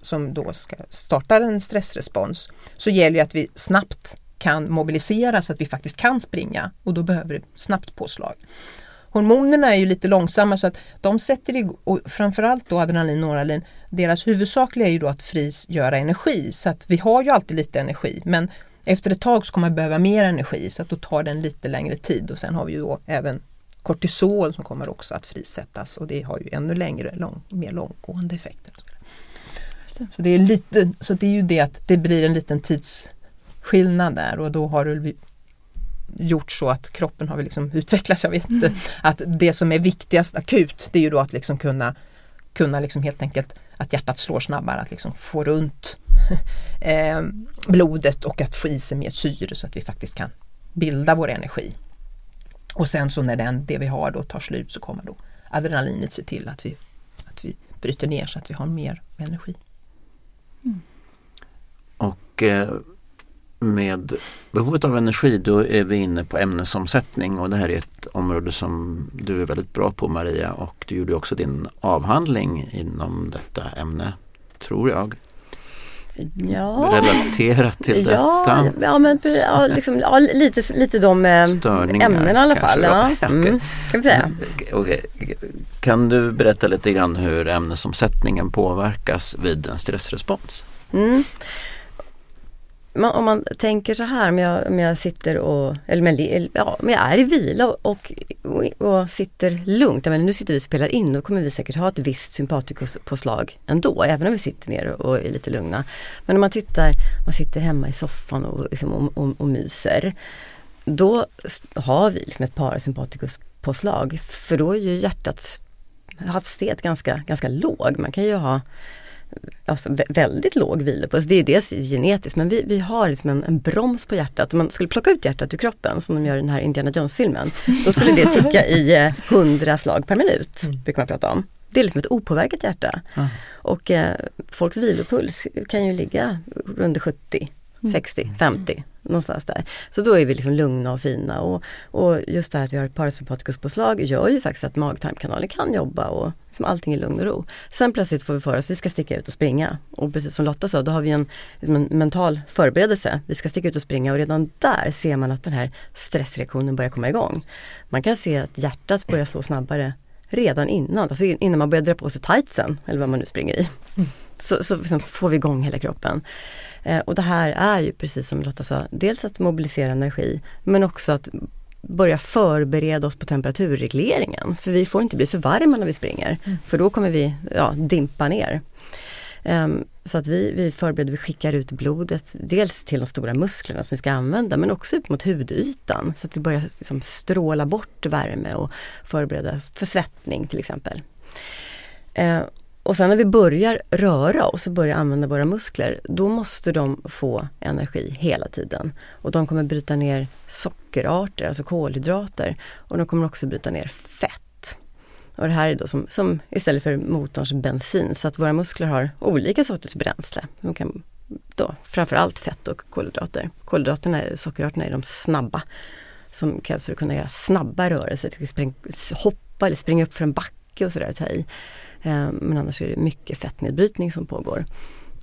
som då ska starta en stressrespons, så gäller ju att vi snabbt kan mobilisera så att vi faktiskt kan springa. Och då behöver vi snabbt påslag. Hormonerna är ju lite långsamma så att de sätter igång, och framförallt då adrenalin och noradrenalin, deras huvudsakliga är ju då att frigöra energi. Så att vi har ju alltid lite energi, men efter ett tag så kommer man behöva mer energi, så att då tar den lite längre tid. Och sen har vi ju då även kortisol som kommer också att frisättas, och det har ju ännu längre, mer långtgående effekter. Så det är lite, så det är ju det att det blir en liten tidsskillnad där, och då har du gjort så att kroppen har liksom utvecklats, jag vet inte, att det som är viktigast akut, det är ju då att liksom kunna liksom helt enkelt att hjärtat slår snabbare, att liksom få runt blodet och att få i sig mer syre så att vi faktiskt kan bilda vår energi. Och sen så när det vi har då tar slut, så kommer då adrenalinet se till att vi bryter ner så att vi har mer energi. Och med behovet av energi, då är vi inne på ämnesomsättning, och det här är ett område som du är väldigt bra på, Maria, och du gjorde också din avhandling inom detta ämne, tror jag. Ja. Relaterat till detta. Ja, men lite de ämnen i alla fall. Ja. Kan vi säga. Okay. Kan du berätta lite grann hur ämnesomsättningen påverkas vid en stressrespons? Om man tänker så här, om jag sitter och jag är i vila och sitter lugnt, men nu sitter vi och spelar in, och kommer vi säkert ha ett visst sympatikuspåslag ändå, även om vi sitter ner och är lite lugna. Men om man sitter hemma i soffan och myser, då har vi liksom ett parasympatikuspåslag, för då är ju hjärtats hastighet ganska låg. Man kan ju ha väldigt låg vilopuls. Det är dels genetiskt, men vi har liksom en broms på hjärtat. Om man skulle plocka ut hjärtat ur kroppen, som de gör i den här Indiana Jones-filmen, då skulle det ticka i 100 slag per minut, brukar man prata om. Det är liksom ett opåverkat hjärta. Och folks vilopuls kan ju ligga runt 70, 60, 50, någonstans där. Så då är vi liksom lugna och fina. Och just det här att vi har ett parasympatikuspåslag gör ju faktiskt att magtarmkanalen kan jobba, och liksom allting är lugn och ro. Sen plötsligt får vi för oss, vi ska sticka ut och springa. Och precis som Lotta sa, då har vi en mental förberedelse. Vi ska sticka ut och springa, och redan där ser man att den här stressreaktionen börjar komma igång. Man kan se att hjärtat börjar slå snabbare redan innan. Alltså innan man börjar dra på sig tightsen, eller vad man nu springer i. Så liksom får vi igång hela kroppen. Och det här är ju precis som Lotta sa, dels att mobilisera energi, men också att börja förbereda oss på temperaturregleringen. För vi får inte bli för varma när vi springer, för då kommer vi dimpa ner. Så att vi förbereder, vi skickar ut blodet dels till de stora musklerna som vi ska använda, men också ut mot hudytan, så att vi börjar liksom stråla bort värme och förbereda för svettning till exempel. Och sen när vi börjar röra oss och börjar använda våra muskler, då måste de få energi hela tiden. Och de kommer bryta ner sockerarter, alltså kolhydrater. Och de kommer också bryta ner fett. Och det här är då som istället för motorns bensin, så att våra muskler har olika sorters bränsle. De kan då framförallt fett och kolhydrater. Kolhydraterna och sockerarterna är de snabba som krävs för att kunna göra snabba rörelser, till exempel hoppa eller springa upp för en backe och sådär och ta i. Men annars är det mycket fettnedbrytning som pågår.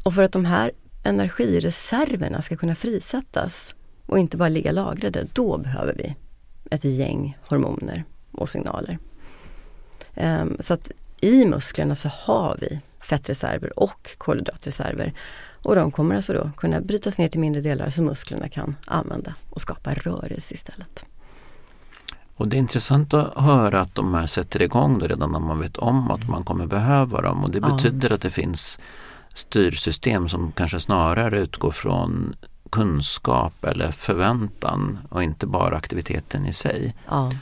Och för att de här energireserverna ska kunna frisättas och inte bara ligga lagrade, då behöver vi ett gäng hormoner och signaler. Så att i musklerna så har vi fettreserver och kolhydratreserver, och de kommer alltså då kunna brytas ner till mindre delar som musklerna kan använda och skapa rörelse istället. Och det är intressant att höra att de här sätter igång då redan när man vet om att man kommer behöva dem, och det betyder att det finns styrsystem som kanske snarare utgår från kunskap eller förväntan och inte bara aktiviteten i sig. Ja.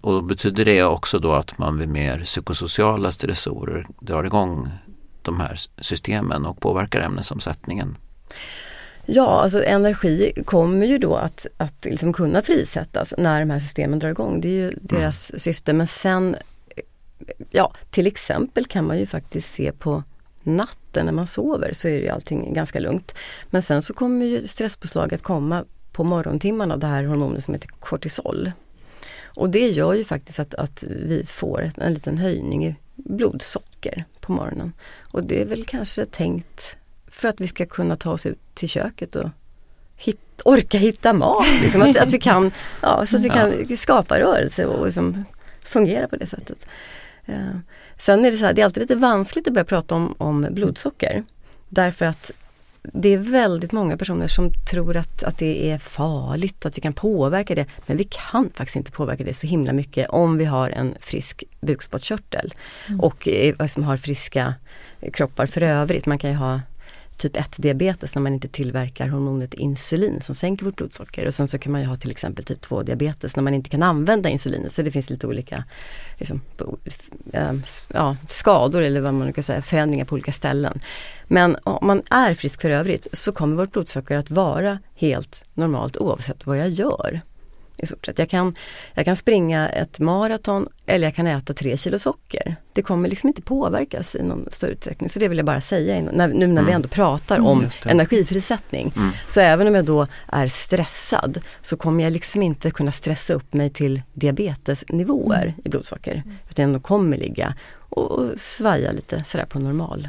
Och betyder det också då att man vid mer psykosociala stressorer drar igång de här systemen och påverkar ämnesomsättningen? Ja, alltså energi kommer ju då att liksom kunna frisättas när de här systemen drar igång. Det är ju deras syfte. Men sen, ja, till exempel kan man ju faktiskt se på natten när man sover, så är ju allting ganska lugnt. Men sen så kommer ju stresspåslaget komma på morgontimmarna av det här hormonet som heter kortisol. Och det gör ju faktiskt att vi får en liten höjning i blodsocker på morgonen. Och det är väl kanske tänkt för att vi ska kunna ta oss ut till köket och orka hitta mat. Liksom. Att vi kan, ja, så att vi kan skapa rörelse och liksom fungera på det sättet. Sen är det så här, det är alltid lite vanskligt att börja prata om blodsocker. Därför att det är väldigt många personer som tror att det är farligt, att vi kan påverka det. Men vi kan faktiskt inte påverka det så himla mycket om vi har en frisk bukspottkörtel och som har friska kroppar för övrigt. Man kan ju ha typ 1-diabetes när man inte tillverkar hormonet insulin som sänker vårt blodsocker. Och sen så kan man ju ha till exempel typ 2-diabetes när man inte kan använda insulin. Så det finns lite olika liksom, skador eller vad man nu kan säga, förändringar på olika ställen. Men om man är frisk för övrigt så kommer vårt blodsocker att vara helt normalt oavsett vad jag gör. I stort sett. Jag kan springa ett maraton eller jag kan äta 3 kilo socker. Det kommer liksom inte påverkas i någon större utsträckning. Så det vill jag bara säga när vi ändå pratar om energifrisättning. Mm. Så även om jag då är stressad så kommer jag liksom inte kunna stressa upp mig till diabetesnivåer i blodsocker. Utan jag kommer ligga och svaja lite sådär på normal,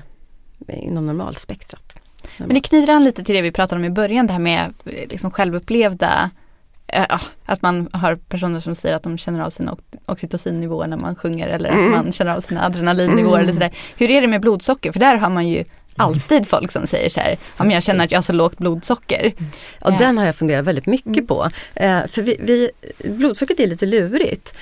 inom normalspektrat. Men det knyter an lite till det vi pratade om i början, det här med liksom självupplevda. Att man har personer som säger att de känner av sina oxytocinnivåer när man sjunger, eller att man känner av sina adrenalinnivåer eller sådär. Hur är det med blodsocker? För där har man ju alltid folk som säger så här, om jag känner att jag har så lågt blodsocker. Och den har jag funderat väldigt mycket på. För blodsockret är lite lurigt.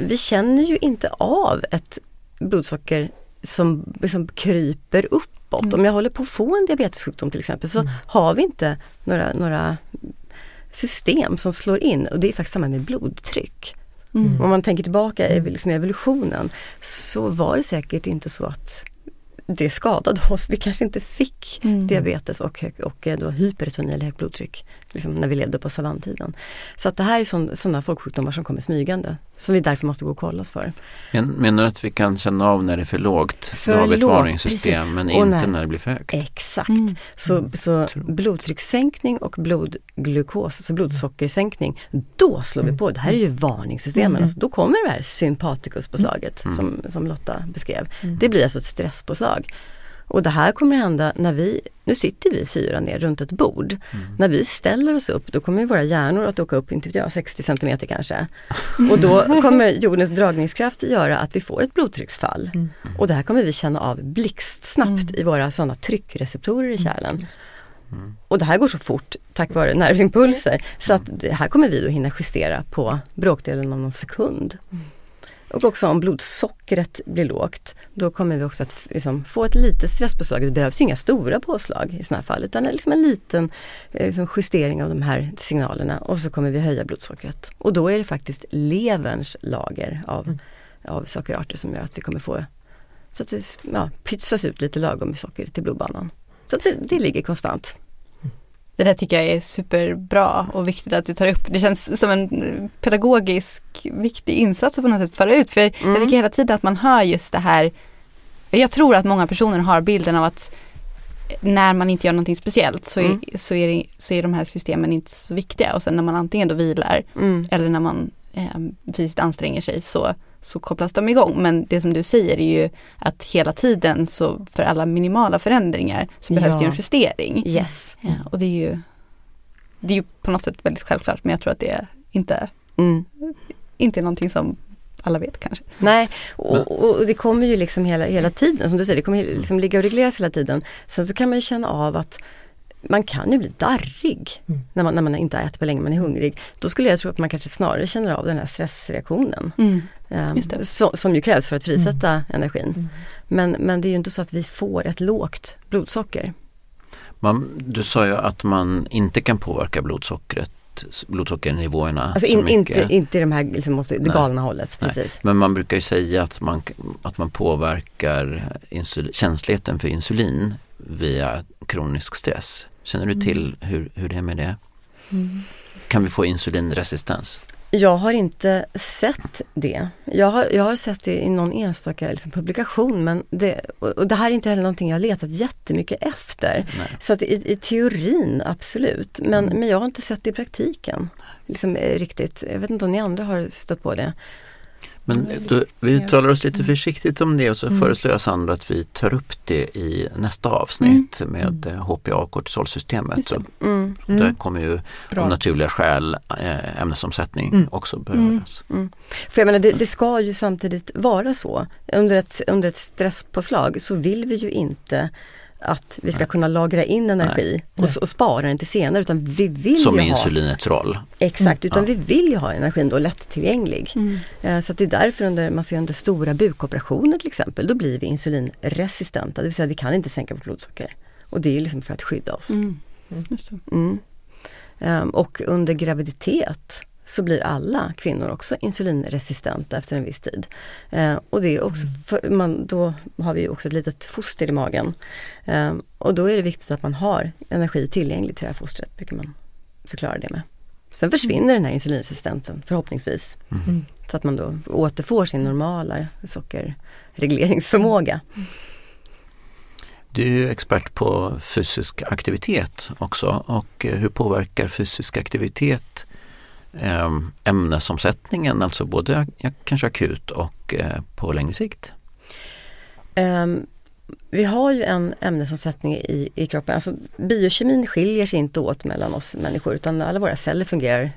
Vi känner ju inte av ett blodsocker som kryper uppåt. Om jag håller på att få en diabetessjukdom till exempel, så har vi inte några system som slår in, och det är faktiskt samma med blodtryck. Om man tänker tillbaka i liksom evolutionen, så var det säkert inte så att det skadade oss. Vi kanske inte fick diabetes och då hypertoni eller högt blodtryck liksom när vi levde på savantiden. Så att det här är sådana folksjukdomar som kommer smygande, som vi därför måste gå och kolla oss för. Menar du att vi kan känna av när det är för lågt? För då har vi ett varningssystem, men inte när det blir för högt. Exakt. Så blodtryckssänkning och blodglukos, alltså blodsockersänkning, då slår vi på. Det här är ju varningssystemen. Alltså, då kommer det här sympatikuspåslaget som Lotta beskrev. Det blir alltså ett stresspåslag. Och det här kommer hända när nu sitter vi 4 ner runt ett bord. När vi ställer oss upp, då kommer våra hjärnor att åka upp, inte vet jag, 60 centimeter kanske. Och då kommer jordens dragningskraft göra att vi får ett blodtrycksfall. Och det här kommer vi känna av blixtsnabbt i våra sådana tryckreceptorer i kärlen. Och det här går så fort tack vare nervimpulser, så att det här kommer vi att hinna justera på bråkdelen av någon sekund. Och också om blodsockret blir lågt, då kommer vi också att liksom få ett litet stresspåslag. Det behövs inga stora påslag i sådana här fall, utan liksom en liten liksom justering av de här signalerna, och så kommer vi höja blodsockret. Och då är det faktiskt leverns lager av sockerarter som gör att vi kommer få, så att det pytsas ut lite lagom i socker till blodbanan. Så det ligger konstant. Det där tycker jag är superbra och viktigt att du tar upp. Det känns som en pedagogisk viktig insats på något sätt föra ut. För jag tycker hela tiden att man hör just det här. Jag tror att många personer har bilden av att när man inte gör någonting speciellt så är de här systemen inte så viktiga. Och sen när man antingen då vilar eller när man fysiskt anstränger sig så kopplas de igång. Men det som du säger är ju att hela tiden så för alla minimala förändringar så behövs det ju en justering. Yes. Ja, och det är ju på något sätt väldigt självklart, men jag tror att det är inte är någonting som alla vet kanske. Nej, och det kommer ju liksom hela tiden, som du säger, det kommer liksom ligga och regleras hela tiden. Sen så kan man ju känna av att man kan ju bli darrig när man inte har ätit på länge, man är hungrig. Då skulle jag tro att man kanske snarare känner av den här stressreaktionen. Som ju krävs för att frisätta energin. Men det är ju inte så att vi får ett lågt blodsocker. Du sa ju att man inte kan påverka blodsockernivåerna. Alltså inte i de här liksom, det galna hållet. Precis. Men man brukar ju säga att man påverkar känsligheten för insulin via kronisk stress. Känner du till hur det är med det? Kan vi få insulinresistens? Jag har inte sett det. Jag har sett det i någon enstaka liksom, publikation, men det här är inte heller någonting jag har letat jättemycket efter. Nej. Så att i teorin, absolut. Men jag har inte sett det i praktiken liksom, riktigt. Jag vet inte om ni andra har stött på det. Men vi talar oss lite försiktigt om det och så föreslår jag Sandra att vi tar upp det i nästa avsnitt med HPA-kortisolsystemet. Där kommer ju av naturliga skäl ämnesomsättning också beröras. För jag menar, det ska ju samtidigt vara så. Under ett stresspåslag så vill vi ju inte att vi ska kunna lagra in energi och spara den till senare, utan vi vill som ju insulinets roll. Exakt, utan vi vill ju ha energin då lättillgänglig. Så att det är därför man ser under stora bukoperationer till exempel, då blir vi insulinresistenta, det vill säga vi kan inte sänka vårt blodsocker. Och det är ju liksom för att skydda oss. Just det. Och under graviditet så blir alla kvinnor också insulinresistenta efter en viss tid. Och det är också, då har vi ju också ett litet foster i magen. Och då är det viktigt att man har energi tillgänglig till det här fostret, brukar man förklara det med. Sen försvinner den här insulinresistensen förhoppningsvis. Så att man då återfår sin normala sockerregleringsförmåga. Du är ju expert på fysisk aktivitet också. Och hur påverkar fysisk aktivitet ämnesomsättningen, alltså både kanske akut och på längre sikt? Vi har ju en ämnesomsättning i kroppen. Alltså, biokemin skiljer sig inte åt mellan oss människor, utan alla våra celler fungerar,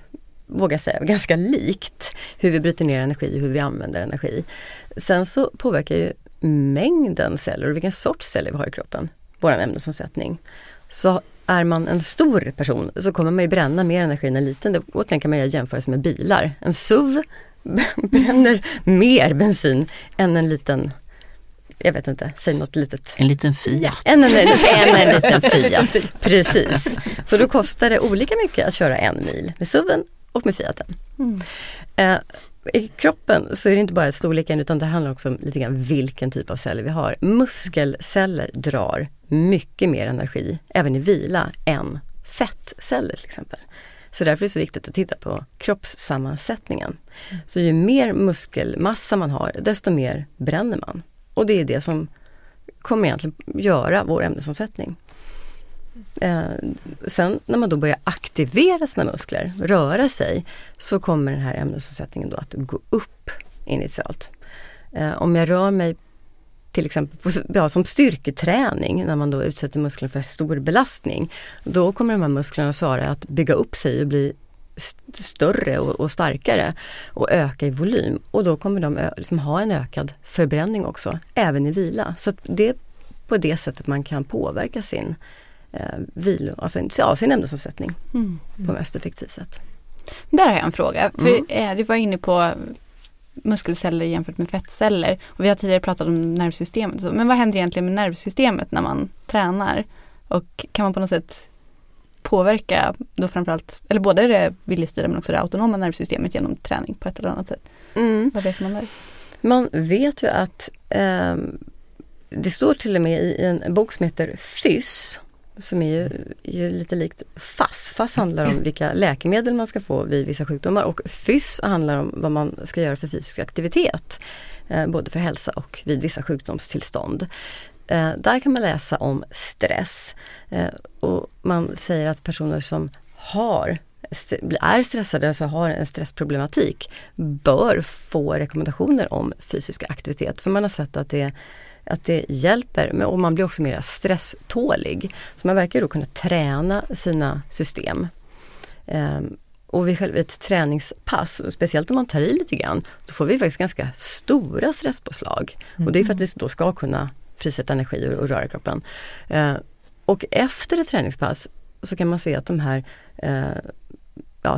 vågar säga, ganska likt hur vi bryter ner energi och hur vi använder energi. Sen så påverkar ju mängden celler och vilken sorts celler vi har i kroppen vår ämnesomsättning. Så är man en stor person så kommer man ju bränna mer energi än en liten. Återigen kan man ju jämföras med bilar. En SUV bränner mer bensin än en liten, jag vet inte, säg något litet. En liten Fiat. En liten Fiat, precis. Så då kostar det olika mycket att köra en mil med SUVen och med Fiaten. I kroppen så är det inte bara storleken, utan det handlar också om lite grann vilken typ av celler vi har. Muskelceller drar mycket mer energi, även i vila, än fettceller till exempel. Så därför är det så viktigt att titta på kroppssammansättningen. Så ju mer muskelmassa man har, desto mer bränner man. Och det är det som kommer egentligen göra vår ämnesomsättning. Sen när man då börjar aktivera sina muskler, röra sig, så kommer den här ämnesomsättningen då att gå upp initialt. Om jag rör mig till exempel som styrketräning, när man då utsätter musklerna för stor belastning, då kommer de här musklerna svara att bygga upp sig och bli större och starkare och öka i volym, och då kommer de liksom ha en ökad förbränning också, även i vila. Så att det är på det sättet man kan påverka sin sin ämnesomsättning på mest effektivt sätt. Där har jag en fråga. För du var inne på muskelceller jämfört med fettceller, och vi har tidigare pratat om nervsystemet. Men vad händer egentligen med nervsystemet när man tränar? Och kan man på något sätt påverka då framförallt, eller både det viljestyrda men också det autonoma nervsystemet genom träning på ett eller annat sätt? Vad vet man där? Man vet ju att det står till och med i en bok som heter FYSS, som är ju lite likt FAS. FAS handlar om vilka läkemedel man ska få vid vissa sjukdomar, och FYSS handlar om vad man ska göra för fysisk aktivitet, både för hälsa och vid vissa sjukdomstillstånd. Där kan man läsa om stress, och man säger att personer som är stressade, alltså har en stressproblematik, bör få rekommendationer om fysisk aktivitet, för man har sett att det hjälper, och man blir också mer stresstålig. Så man verkar då kunna träna sina system. Och vid själv ett träningspass, speciellt om man tar i lite grann, då får vi faktiskt ganska stora stresspåslag. Och det är för att vi då ska kunna frisätta energi och röra kroppen. Och efter ett träningspass så kan man se att de här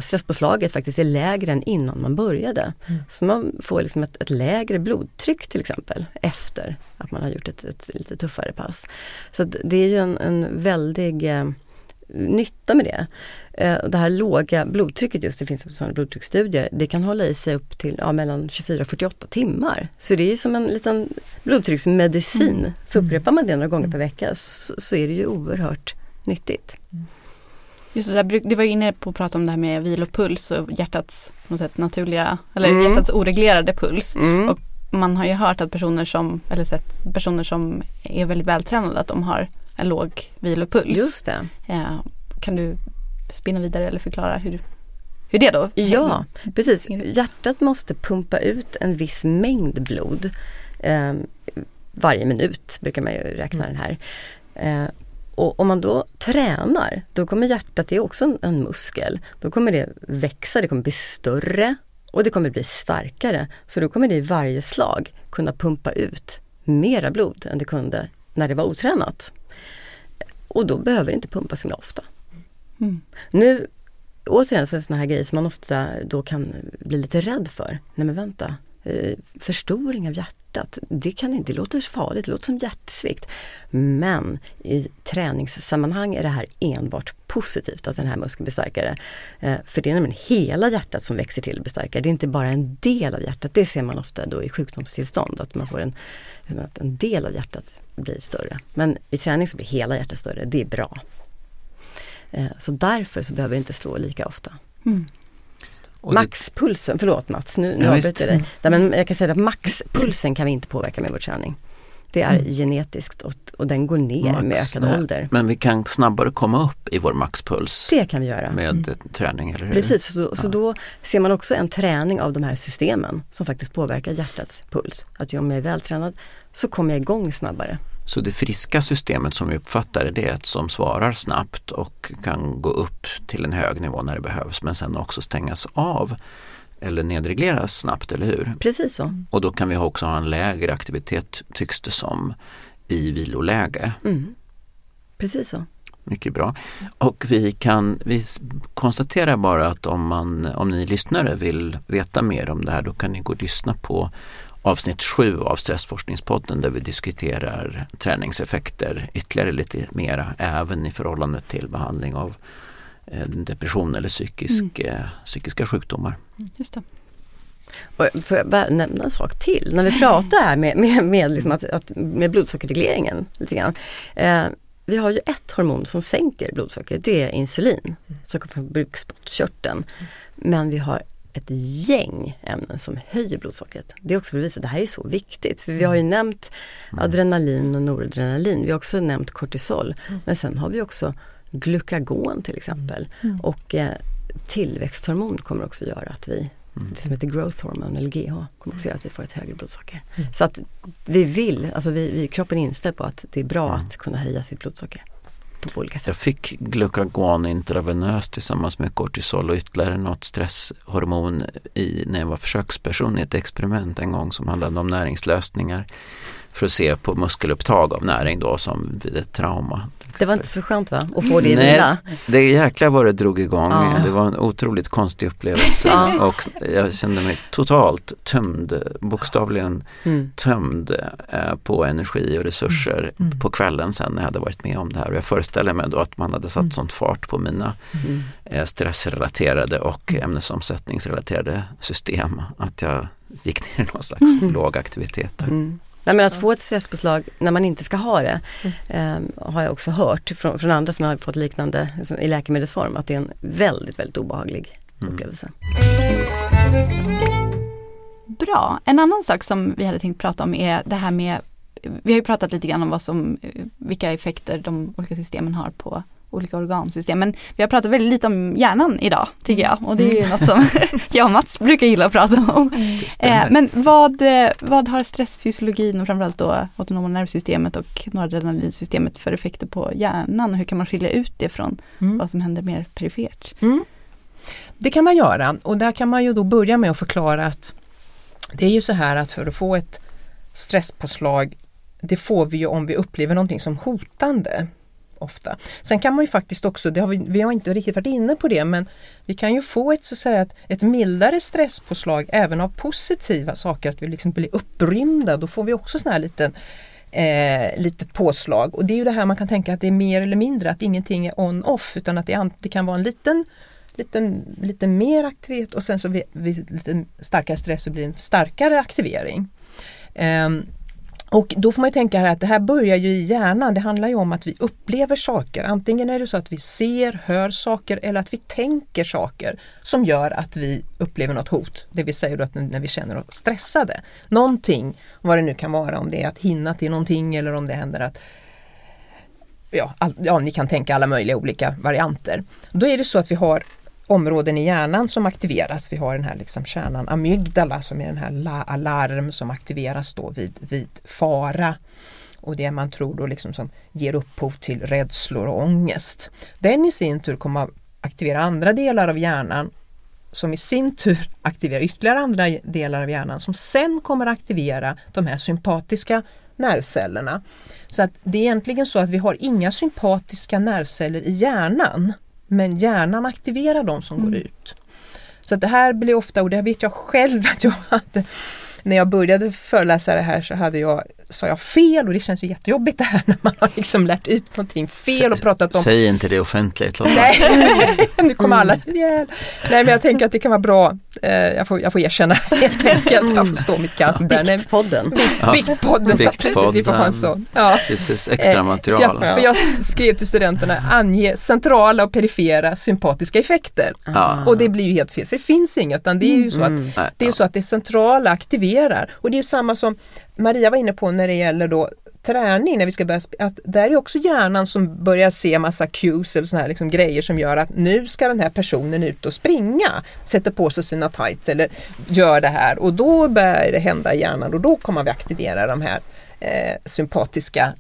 stresspåslaget faktiskt är lägre än innan man började. Så man får liksom ett lägre blodtryck till exempel efter att man har gjort ett lite tuffare pass. Så det är ju en väldig nytta med det. Det här låga blodtrycket, just det finns sådana blodtrycksstudier, det kan hålla i sig upp till mellan 24 och 48 timmar. Så det är ju som en liten blodtrycksmedicin. Så upprepar man det några gånger per vecka så är det ju oerhört nyttigt. Just det, du var ju inne på att prata om det här med vilopuls och hjärtats naturliga, eller hjärtats oreglerade puls. Och man har ju hört att personer som är väldigt vältränade, att de har en låg vilopuls. Just det. Kan du spinna vidare eller förklara hur det då? Ja, precis. Hjärtat måste pumpa ut en viss mängd blod varje minut, brukar man ju räkna den här. Och om man då tränar, då kommer hjärtat, det är också en muskel, då kommer det växa, det kommer bli större och det kommer bli starkare. Så då kommer det i varje slag kunna pumpa ut mera blod än det kunde när det var otränat. Och då behöver det inte pumpa så ofta. Nu, återigen, så är det såna här grejer som man ofta då kan bli lite rädd för. Nej men vänta, förstoring av hjärtat, det kan inte, det låter farligt, det låter som hjärtsvikt. Men i träningssammanhang är det här enbart positivt, att den här muskeln blir starkare. För det är nämligen hela hjärtat som växer till och blir starkare. Det är inte bara en del av hjärtat, det ser man ofta då i sjukdomstillstånd, att man får att en del av hjärtat blir större. Men i träning så blir hela hjärtat större, det är bra. Så därför så behöver det inte slå lika ofta. Maxpulsen, förlåt Mats, nu avbryter jag dig. Nej, men jag kan säga att maxpulsen kan vi inte påverka med vår träning. Det är genetiskt och den går ner med ökad ålder. Men vi kan snabbare komma upp i vår maxpuls. Det kan vi göra. Med träning, eller hur? Precis, så då ser man också en träning av de här systemen som faktiskt påverkar hjärtats puls. Att om jag är vältränad så kommer jag igång snabbare. Så det friska systemet som vi uppfattar, det är ett som svarar snabbt och kan gå upp till en hög nivå när det behövs, men sen också stängas av eller nedregleras snabbt, eller hur? Precis så. Och då kan vi också ha en lägre aktivitet, tycks det som, i viloläge. Precis så. Mycket bra. Och vi konstaterar bara att om ni lyssnare vill veta mer om det här, då kan ni gå och lyssna på avsnitt 7 av Stressforskningspodden, där vi diskuterar träningseffekter ytterligare lite mera, även i förhållande till behandling av depression eller psykiska sjukdomar. Just det. Och får jag bara nämna en sak till? När vi pratar här med blodsockerregleringen lite grann. Vi har ju ett hormon som sänker blodsocker, det är insulin, som kommer från bukspottkörteln. Men vi har ett gäng ämnen som höjer blodsockret. Det är också för att visa att det här är så viktigt. För vi har ju nämnt adrenalin och noradrenalin. Vi har också nämnt kortisol. Men sen har vi också glukagon till exempel. Och tillväxthormon kommer också göra att vi, det som heter growth hormone eller GH, kommer också göra att vi får ett högre blodsocker. Så att vi vill, alltså kroppen är inställd på att det är bra att kunna höja sitt blodsocker. Jag fick glukagon intravenöst tillsammans med kortisol och ytterligare något stresshormon när jag var försöksperson i ett experiment en gång som handlade om näringslösningar för att se på muskelupptag av näring då, som vid ett trauma. Det var inte så skönt, va? Att få det i vila. Nej, det är jäkla vad det drog igång. Det var en otroligt konstig upplevelse. Och jag kände mig totalt tömd, bokstavligen tömd på energi och resurser på kvällen sen när jag hade varit med om det här. Och jag föreställer mig då att man hade satt sånt fart på mina stressrelaterade och ämnesomsättningsrelaterade system att jag gick ner i någon slags låg aktivitet där. Nej, men att få ett stresspåslag när man inte ska ha det har jag också hört från andra som har fått liknande i läkemedelsform, att det är en väldigt, väldigt obehaglig upplevelse. Bra. En annan sak som vi hade tänkt prata om är det här med, vi har ju pratat lite grann om vilka effekter de olika systemen har på olika organsystem. Men vi har pratat väldigt lite om hjärnan idag, tycker jag. Och det är ju något som jag och Mats brukar gilla att prata om. Men vad har stressfysiologin och framförallt då autonoma nervsystemet och noradrenalinsystemet för effekter på hjärnan? Hur kan man skilja ut det från vad som händer mer perifert? Mm. Det kan man göra. Och där kan man ju då börja med att förklara att det är ju så här att för att få ett stresspåslag, det får vi ju om vi upplever någonting som hotande ofta. Sen kan man ju faktiskt också, vi har inte riktigt varit inne på det, men vi kan ju få ett mildare stresspåslag även av positiva saker, att vi liksom blir upprymda. Då får vi också sån här litet påslag. Och det är ju det här man kan tänka att det är mer eller mindre, att ingenting är on-off, utan att det kan vara en lite mer aktivitet, och sen så vid lite starkare stress så blir det en starkare aktivering. Och då får man ju tänka här att det här börjar ju i hjärnan. Det handlar ju om att vi upplever saker. Antingen är det så att vi ser, hör saker eller att vi tänker saker som gör att vi upplever något hot. Det vill säga då att när vi känner oss stressade. Någonting, vad det nu kan vara, om det är att hinna till någonting eller om det händer att ni kan tänka alla möjliga olika varianter. Då är det så att vi har områden i hjärnan som aktiveras. Vi har den här liksom kärnan amygdala som är den här alarm som aktiveras då vid fara. Och det man tror då liksom som ger upphov till rädslor och ångest. Den i sin tur kommer att aktivera andra delar av hjärnan som i sin tur aktiverar ytterligare andra delar av hjärnan som sen kommer att aktivera de här sympatiska nervcellerna. Så att det är egentligen så att vi har inga sympatiska nervceller i hjärnan, men hjärnan aktiverar de som går ut. Så att det här blir ofta, och det vet jag själv att jag hade, när jag började föreläsa det här så sa jag fel, och det känns ju jättejobbigt det här när man har liksom lärt ut någonting fel och pratat om. Säg inte det offentligt. Nej, nu kommer alla. Nej, men jag tänker att det kan vara bra. Jag får erkänna helt enkelt. Jag får stå mitt kast där. Biktpodden. Biktpodden. Precis, vi får ha en sån. Ja. Precis, extra material. För jag skrev till studenterna, ange centrala och perifera sympatiska effekter. Och det blir ju helt fel, för det finns inget, utan det är ju så att det centrala aktiverar. Och det är ju samma som Maria var inne på när det gäller då träning, när vi ska börja att där är också hjärnan som börjar se massa cues eller såna här liksom grejer som gör att nu ska den här personen ut och springa, sätter på sig sina tights eller gör det här, och då börjar det hända i hjärnan, och då kommer vi aktivera de här sympatiska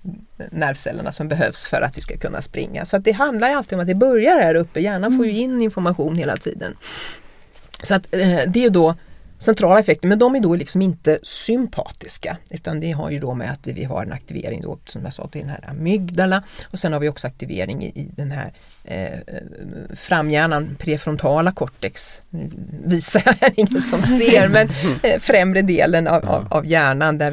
nervcellerna som behövs för att vi ska kunna springa. Så att det handlar ju alltid om att det börjar här uppe, hjärnan får ju in information hela tiden. Så att det är då centrala effekter, men de är då liksom inte sympatiska, utan det har ju då med att vi har en aktivering då, som jag sa, till den här amygdala, och sen har vi också aktivering i den här framhjärnan, prefrontala cortex. Nu visar jag ingen som ser, men främre delen av hjärnan där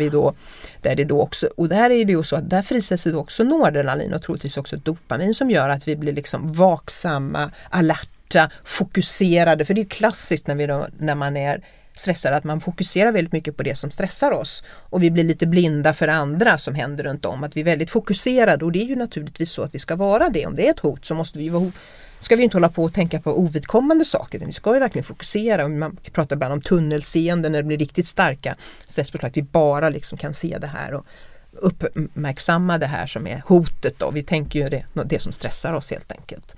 det då också, och där är det ju så att där frisätts det också noradrenalin och troligtvis också dopamin som gör att vi blir liksom vaksamma, alerta, fokuserade, för det är ju klassiskt när man är stressar, att man fokuserar väldigt mycket på det som stressar oss, och vi blir lite blinda för andra som händer runt om, att vi är väldigt fokuserade, och det är ju naturligtvis så att vi ska vara det. Om det är ett hot så måste vi ska vi inte hålla på och tänka på ovidkommande saker, vi ska ju verkligen fokusera. Man pratar ibland om tunnelseende när det blir riktigt starka stresspåslag, att vi bara liksom kan se det här och uppmärksamma det här som är hotet då. Vi tänker ju det som stressar oss helt enkelt.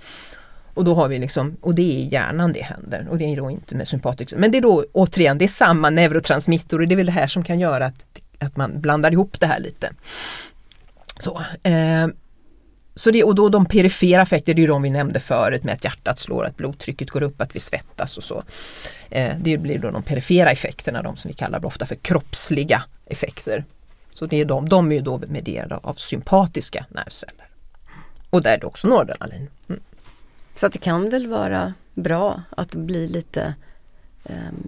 Och då har vi liksom, och det är i hjärnan det händer, och det är då inte med sympatisk. Men det är då återigen, det är samma neurotransmittor, och det är väl det här som kan göra att man blandar ihop det här lite. Så det, och då de perifera effekter, det är ju de vi nämnde förut, med att hjärtat slår, att blodtrycket går upp, att vi svettas och så. Det blir då de perifera effekterna, de som vi kallar ofta för kroppsliga effekter. Så det är de är ju då medierade av sympatiska nervceller. Och där är det också noradrenalin. Så att det kan väl vara bra att bli lite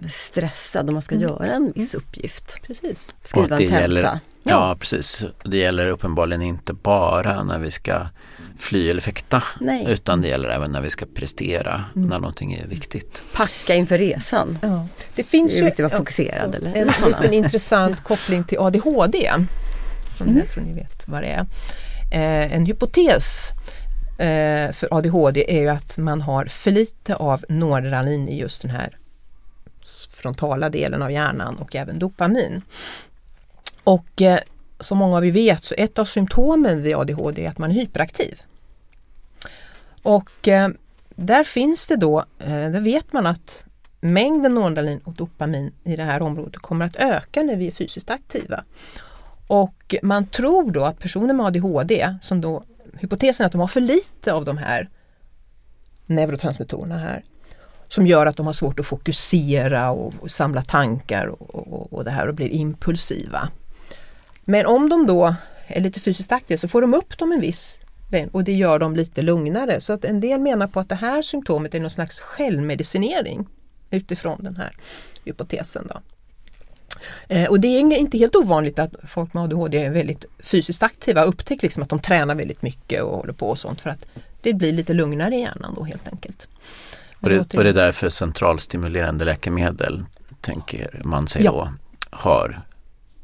stressad om man ska göra en viss uppgift. Precis. Skriva en tenta. Ja, precis. Det gäller uppenbarligen inte bara när vi ska fly eller fäkta. Nej. Utan det gäller även när vi ska prestera, när någonting är viktigt. Packa inför resan. Ja. Det är viktigt att vara fokuserad. Eller en liten intressant koppling till ADHD. som jag tror ni vet vad det är. En hypotes för ADHD är ju att man har för lite av noradrenalin i just den här frontala delen av hjärnan och även dopamin. Och som många av er vet så ett av symptomen vid ADHD är att man är hyperaktiv. Och där finns det då, där vet man att mängden noradrenalin och dopamin i det här området kommer att öka när vi är fysiskt aktiva. Och man tror då att personer med ADHD, som då hypotesen är att de har för lite av de här neurotransmittorerna här, som gör att de har svårt att fokusera och samla tankar och det här och blir impulsiva. Men om de då är lite fysiskt aktiva så får de upp dem en viss, och det gör dem lite lugnare. Så att en del menar på att det här symptomet är någon slags självmedicinering utifrån den här hypotesen då. Och det är inte helt ovanligt att folk med ADHD är väldigt fysiskt aktiva och upptäcker liksom att de tränar väldigt mycket och håller på och sånt för att det blir lite lugnare i hjärnan då helt enkelt. Och det är därför centralstimulerande läkemedel, tänker man sig då, har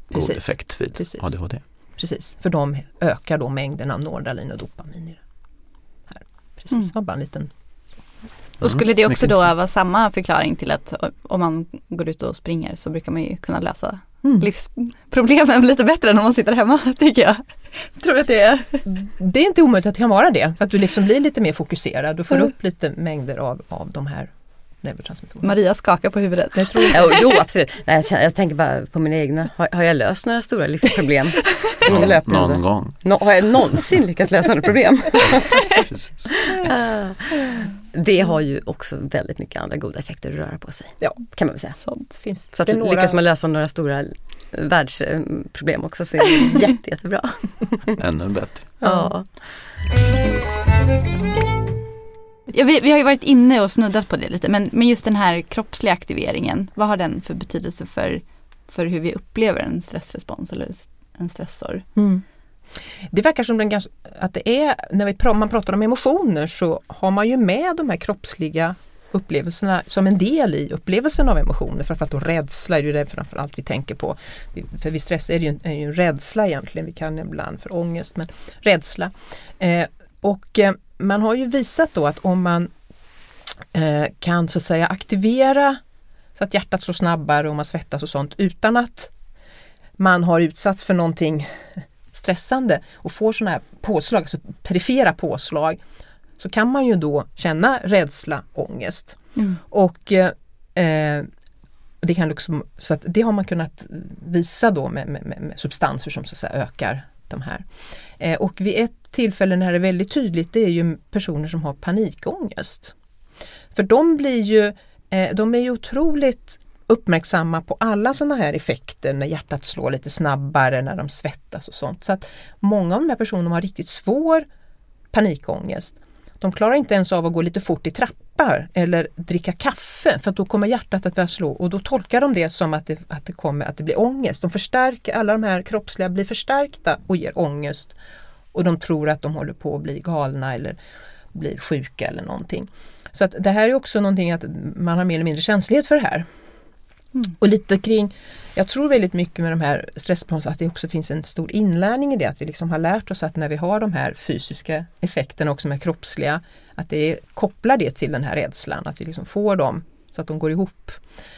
god effekt vid ADHD. Precis, för de ökar då mängden av noradrenalin och dopamin i det här. Precis, var bara en liten... Och skulle det också då vara samma förklaring till att om man går ut och springer så brukar man ju kunna lösa livsproblemen lite bättre än om man sitter hemma, tycker jag. Tror att det är. Det är inte omöjligt att det kan vara det, för att du liksom blir lite mer fokuserad och får upp lite mängder av de här neurotransmittorerna. Maria skakar på huvudet. Jag tror jo, absolut. Nej, jag tänker bara på mina egna. Har jag löst några stora livsproblem? Någon gång. Har jag någonsin lyckats lösa några problem? Precis. Det har ju också väldigt mycket andra goda effekter att röra på sig. Ja, kan man väl säga. Så att lyckas man lösa några stora världsproblem också så är det jättebra. Ännu bättre. Ja. Vi har ju varit inne och snuddat på det lite, men just den här kroppsliga aktiveringen, vad har den för betydelse för hur vi upplever en stressrespons eller en stressor? Det verkar som att det är, när man pratar om emotioner så har man ju med de här kroppsliga upplevelserna som en del i upplevelsen av emotioner, framförallt då rädsla är ju det framförallt vi tänker på, för vid stress är det ju en rädsla egentligen, vi kan ibland för ångest, men rädsla. Och man har ju visat då att om man kan så att säga aktivera så att hjärtat slår snabbare och man svettas och sånt utan att man har utsatts för någonting stressande och får sådana här påslag, alltså perifera påslag, så kan man ju då känna rädsla, ångest. Och det kan liksom, så att det har man kunnat visa då med substanser som så att säga ökar de här. Och vid ett tillfälle när det är väldigt tydligt, det är ju personer som har panikångest. För de blir ju, de är ju otroligt uppmärksamma på alla sådana här effekter när hjärtat slår lite snabbare, när de svettas och sånt. Så att många av de här personerna har riktigt svår panikångest. De klarar inte ens av att gå lite fort i trappor eller dricka kaffe, för att då kommer hjärtat att börja slå och då tolkar de det som att det blir ångest. De förstärker, alla de här kroppsliga blir förstärkta och ger ångest och de tror att de håller på att bli galna eller blir sjuka eller någonting. Så att det här är också någonting att man har mer eller mindre känslighet för det här. Och lite kring, jag tror väldigt mycket med de här stressproblemen att det också finns en stor inlärning i det, att vi liksom har lärt oss att när vi har de här fysiska effekterna också med kroppsliga, att det kopplar det till den här rädslan, att vi liksom får dem så att de går ihop.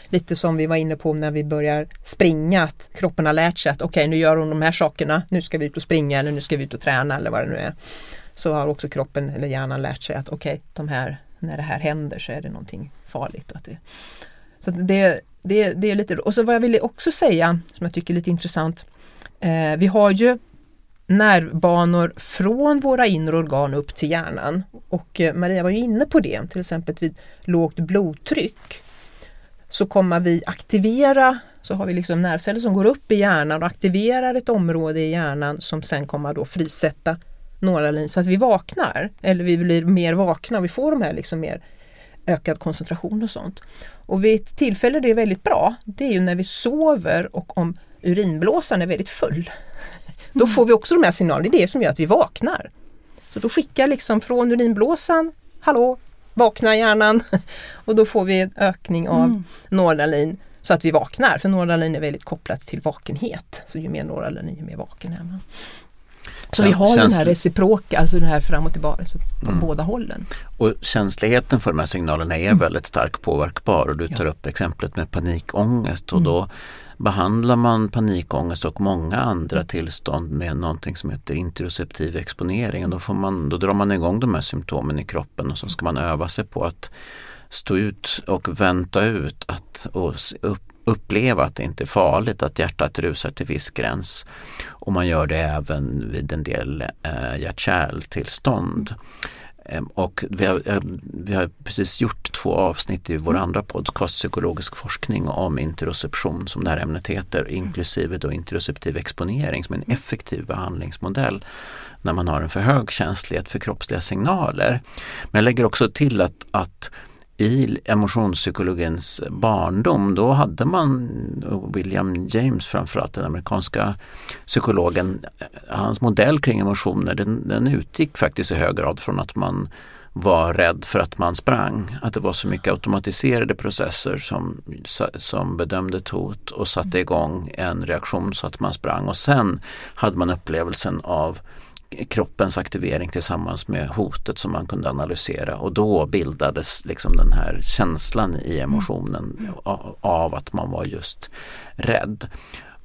Lite som vi var inne på när vi börjar springa, att kroppen har lärt sig att okej, nu gör hon de här sakerna, nu ska vi ut och springa eller nu ska vi ut och träna eller vad det nu är. Så har också kroppen eller hjärnan lärt sig att okej, när det här händer så är det någonting farligt. Och att det är lite, och så vad jag ville också säga som jag tycker är lite intressant, vi har ju nervbanor från våra inre organ upp till hjärnan och Maria var ju inne på det, till exempel vid lågt blodtryck så kommer vi aktivera, så har vi liksom nervceller som går upp i hjärnan och aktiverar ett område i hjärnan som sen kommer då frisätta noradrenalin så att vi vaknar eller vi blir mer vakna, vi får de här liksom mer ökad koncentration och sånt. Och vid ett tillfälle det är väldigt bra, det är ju när vi sover och om urinblåsan är väldigt full. Då får vi också de här signalerna, det är det som gör att vi vaknar. Så då skickar liksom från urinblåsan, hallå, vakna hjärnan. Och då får vi en ökning av noradrenalin så att vi vaknar. För noradrenalin är väldigt kopplat till vakenhet. Så ju mer noradrenalin, ju mer vaken är man. Så vi har den här reciproka, alltså den här fram och tillbaka, alltså på båda hållen. Och känsligheten för de här signalerna är väldigt starkt påverkbar. Och du tar upp exemplet med panikångest. Och då behandlar man panikångest och många andra tillstånd med någonting som heter interoceptiv exponering. Och då drar man igång de här symptomen i kroppen och så ska man öva sig på att stå ut och vänta ut och uppleva att det inte är farligt att hjärtat rusar till viss gräns, och man gör det även vid en del hjärtkärltillstånd. Och vi har precis gjort 2 avsnitt i vår andra podcast, psykologisk forskning, om interoception som det här ämnet heter, inklusive då interoceptiv exponering som en effektiv behandlingsmodell när man har en för hög känslighet för kroppsliga signaler. Men jag lägger också till att i emotionspsykologins barndom då hade man, William James framförallt, den amerikanska psykologen, hans modell kring emotioner, den utgick faktiskt i hög grad från att man var rädd för att man sprang. Att det var så mycket automatiserade processer som bedömde ett hot och satte igång en reaktion så att man sprang. Och sen hade man upplevelsen av kroppens aktivering tillsammans med hotet som man kunde analysera, och då bildades liksom den här känslan i emotionen av att man var just rädd.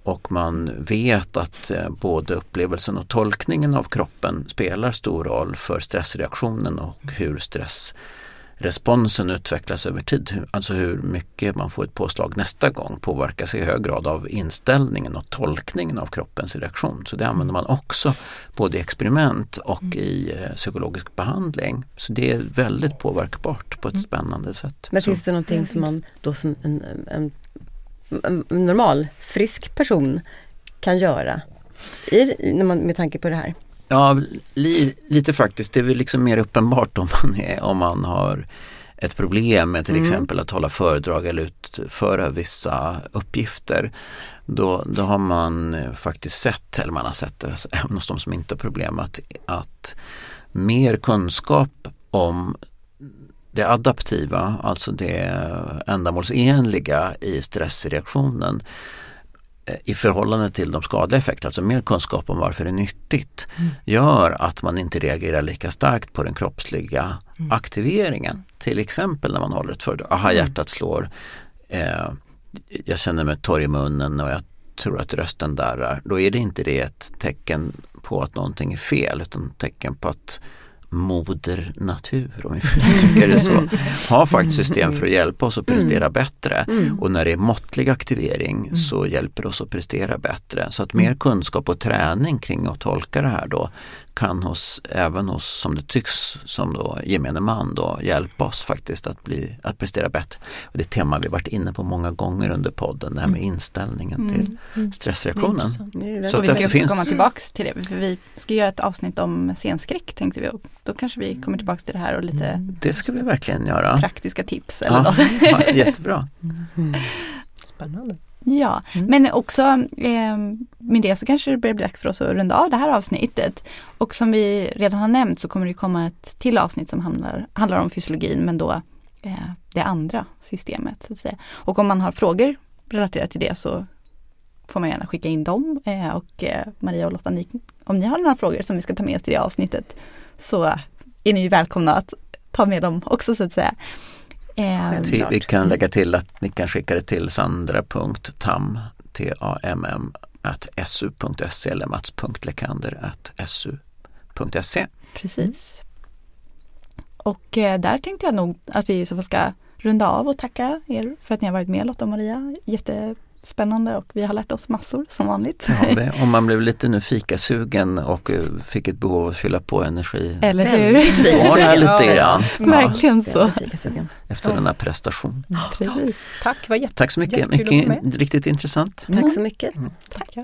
Och man vet att både upplevelsen och tolkningen av kroppen spelar stor roll för stressreaktionen och hur stressresponsen utvecklas över tid. Alltså hur mycket man får ett påslag nästa gång påverkas i hög grad av inställningen och tolkningen av kroppens reaktion. Så det använder man också både i experiment och i psykologisk behandling. Så det är väldigt påverkbart på ett spännande sätt. Men finns det någonting som man då som en normal, frisk person kan göra med tanke på det här? Ja, lite faktiskt. Det är väl liksom mer uppenbart om man har ett problem med till exempel att hålla föredrag eller utföra vissa uppgifter. Då har man faktiskt sett, eller man har sett det, även hos de som inte har problem, att mer kunskap om det adaptiva, alltså det ändamålsenliga i stressreaktionen i förhållande till de skadliga effekterna, alltså mer kunskap om varför det är nyttigt, gör att man inte reagerar lika starkt på den kroppsliga aktiveringen. Till exempel när man håller ett föredrag. Aha, hjärtat slår. Jag känner mig torr i munnen och jag tror att rösten darrar. Då är det inte det ett tecken på att någonting är fel, utan ett tecken på att moder natur, om vi försöker det så, har faktiskt system för att hjälpa oss att prestera bättre. Och när det är måttlig aktivering så hjälper det oss att prestera bättre. Så att mer kunskap och träning kring att tolka det här då kan även hos, som det tycks, som då gemene man då, hjälpa oss faktiskt att prestera bättre. Och det tema vi varit inne på många gånger under podden, det här med inställningen till stressreaktionen. Så vi ska komma tillbaka till det, för vi ska göra ett avsnitt om scenskräck, tänkte vi. Då kanske vi kommer tillbaka till det här och lite det ska vi verkligen göra. Praktiska tips eller något. Ja, jättebra. Spännande. Ja, men också med det så kanske det blir dags för oss att runda av det här avsnittet. Och som vi redan har nämnt så kommer det komma ett till avsnitt som handlar om fysiologin, men då det andra systemet så att säga. Och om man har frågor relaterat till det så får man gärna skicka in dem. Och Maria och Lotta, om ni har några frågor som vi ska ta med oss till det avsnittet så är ni ju välkomna att ta med dem också så att säga. Vi kan lägga till att ni kan skicka det till sandra.tam@su.se eller mats.lekander@su.se. Precis. Och där tänkte jag nog att vi så ska runda av och tacka er för att ni har varit med, Lotta och Maria. Jättespännande, och vi har lärt oss massor som vanligt. Ja, om man blev lite nu fikasugen och fick ett behov att fylla på energi. Eller hur? Lite grann. Ja, verkligen så. Efter denna prestation. Precis. Tack, vad jättekul. Tack så mycket. Riktigt intressant. Tack så mycket. Tack.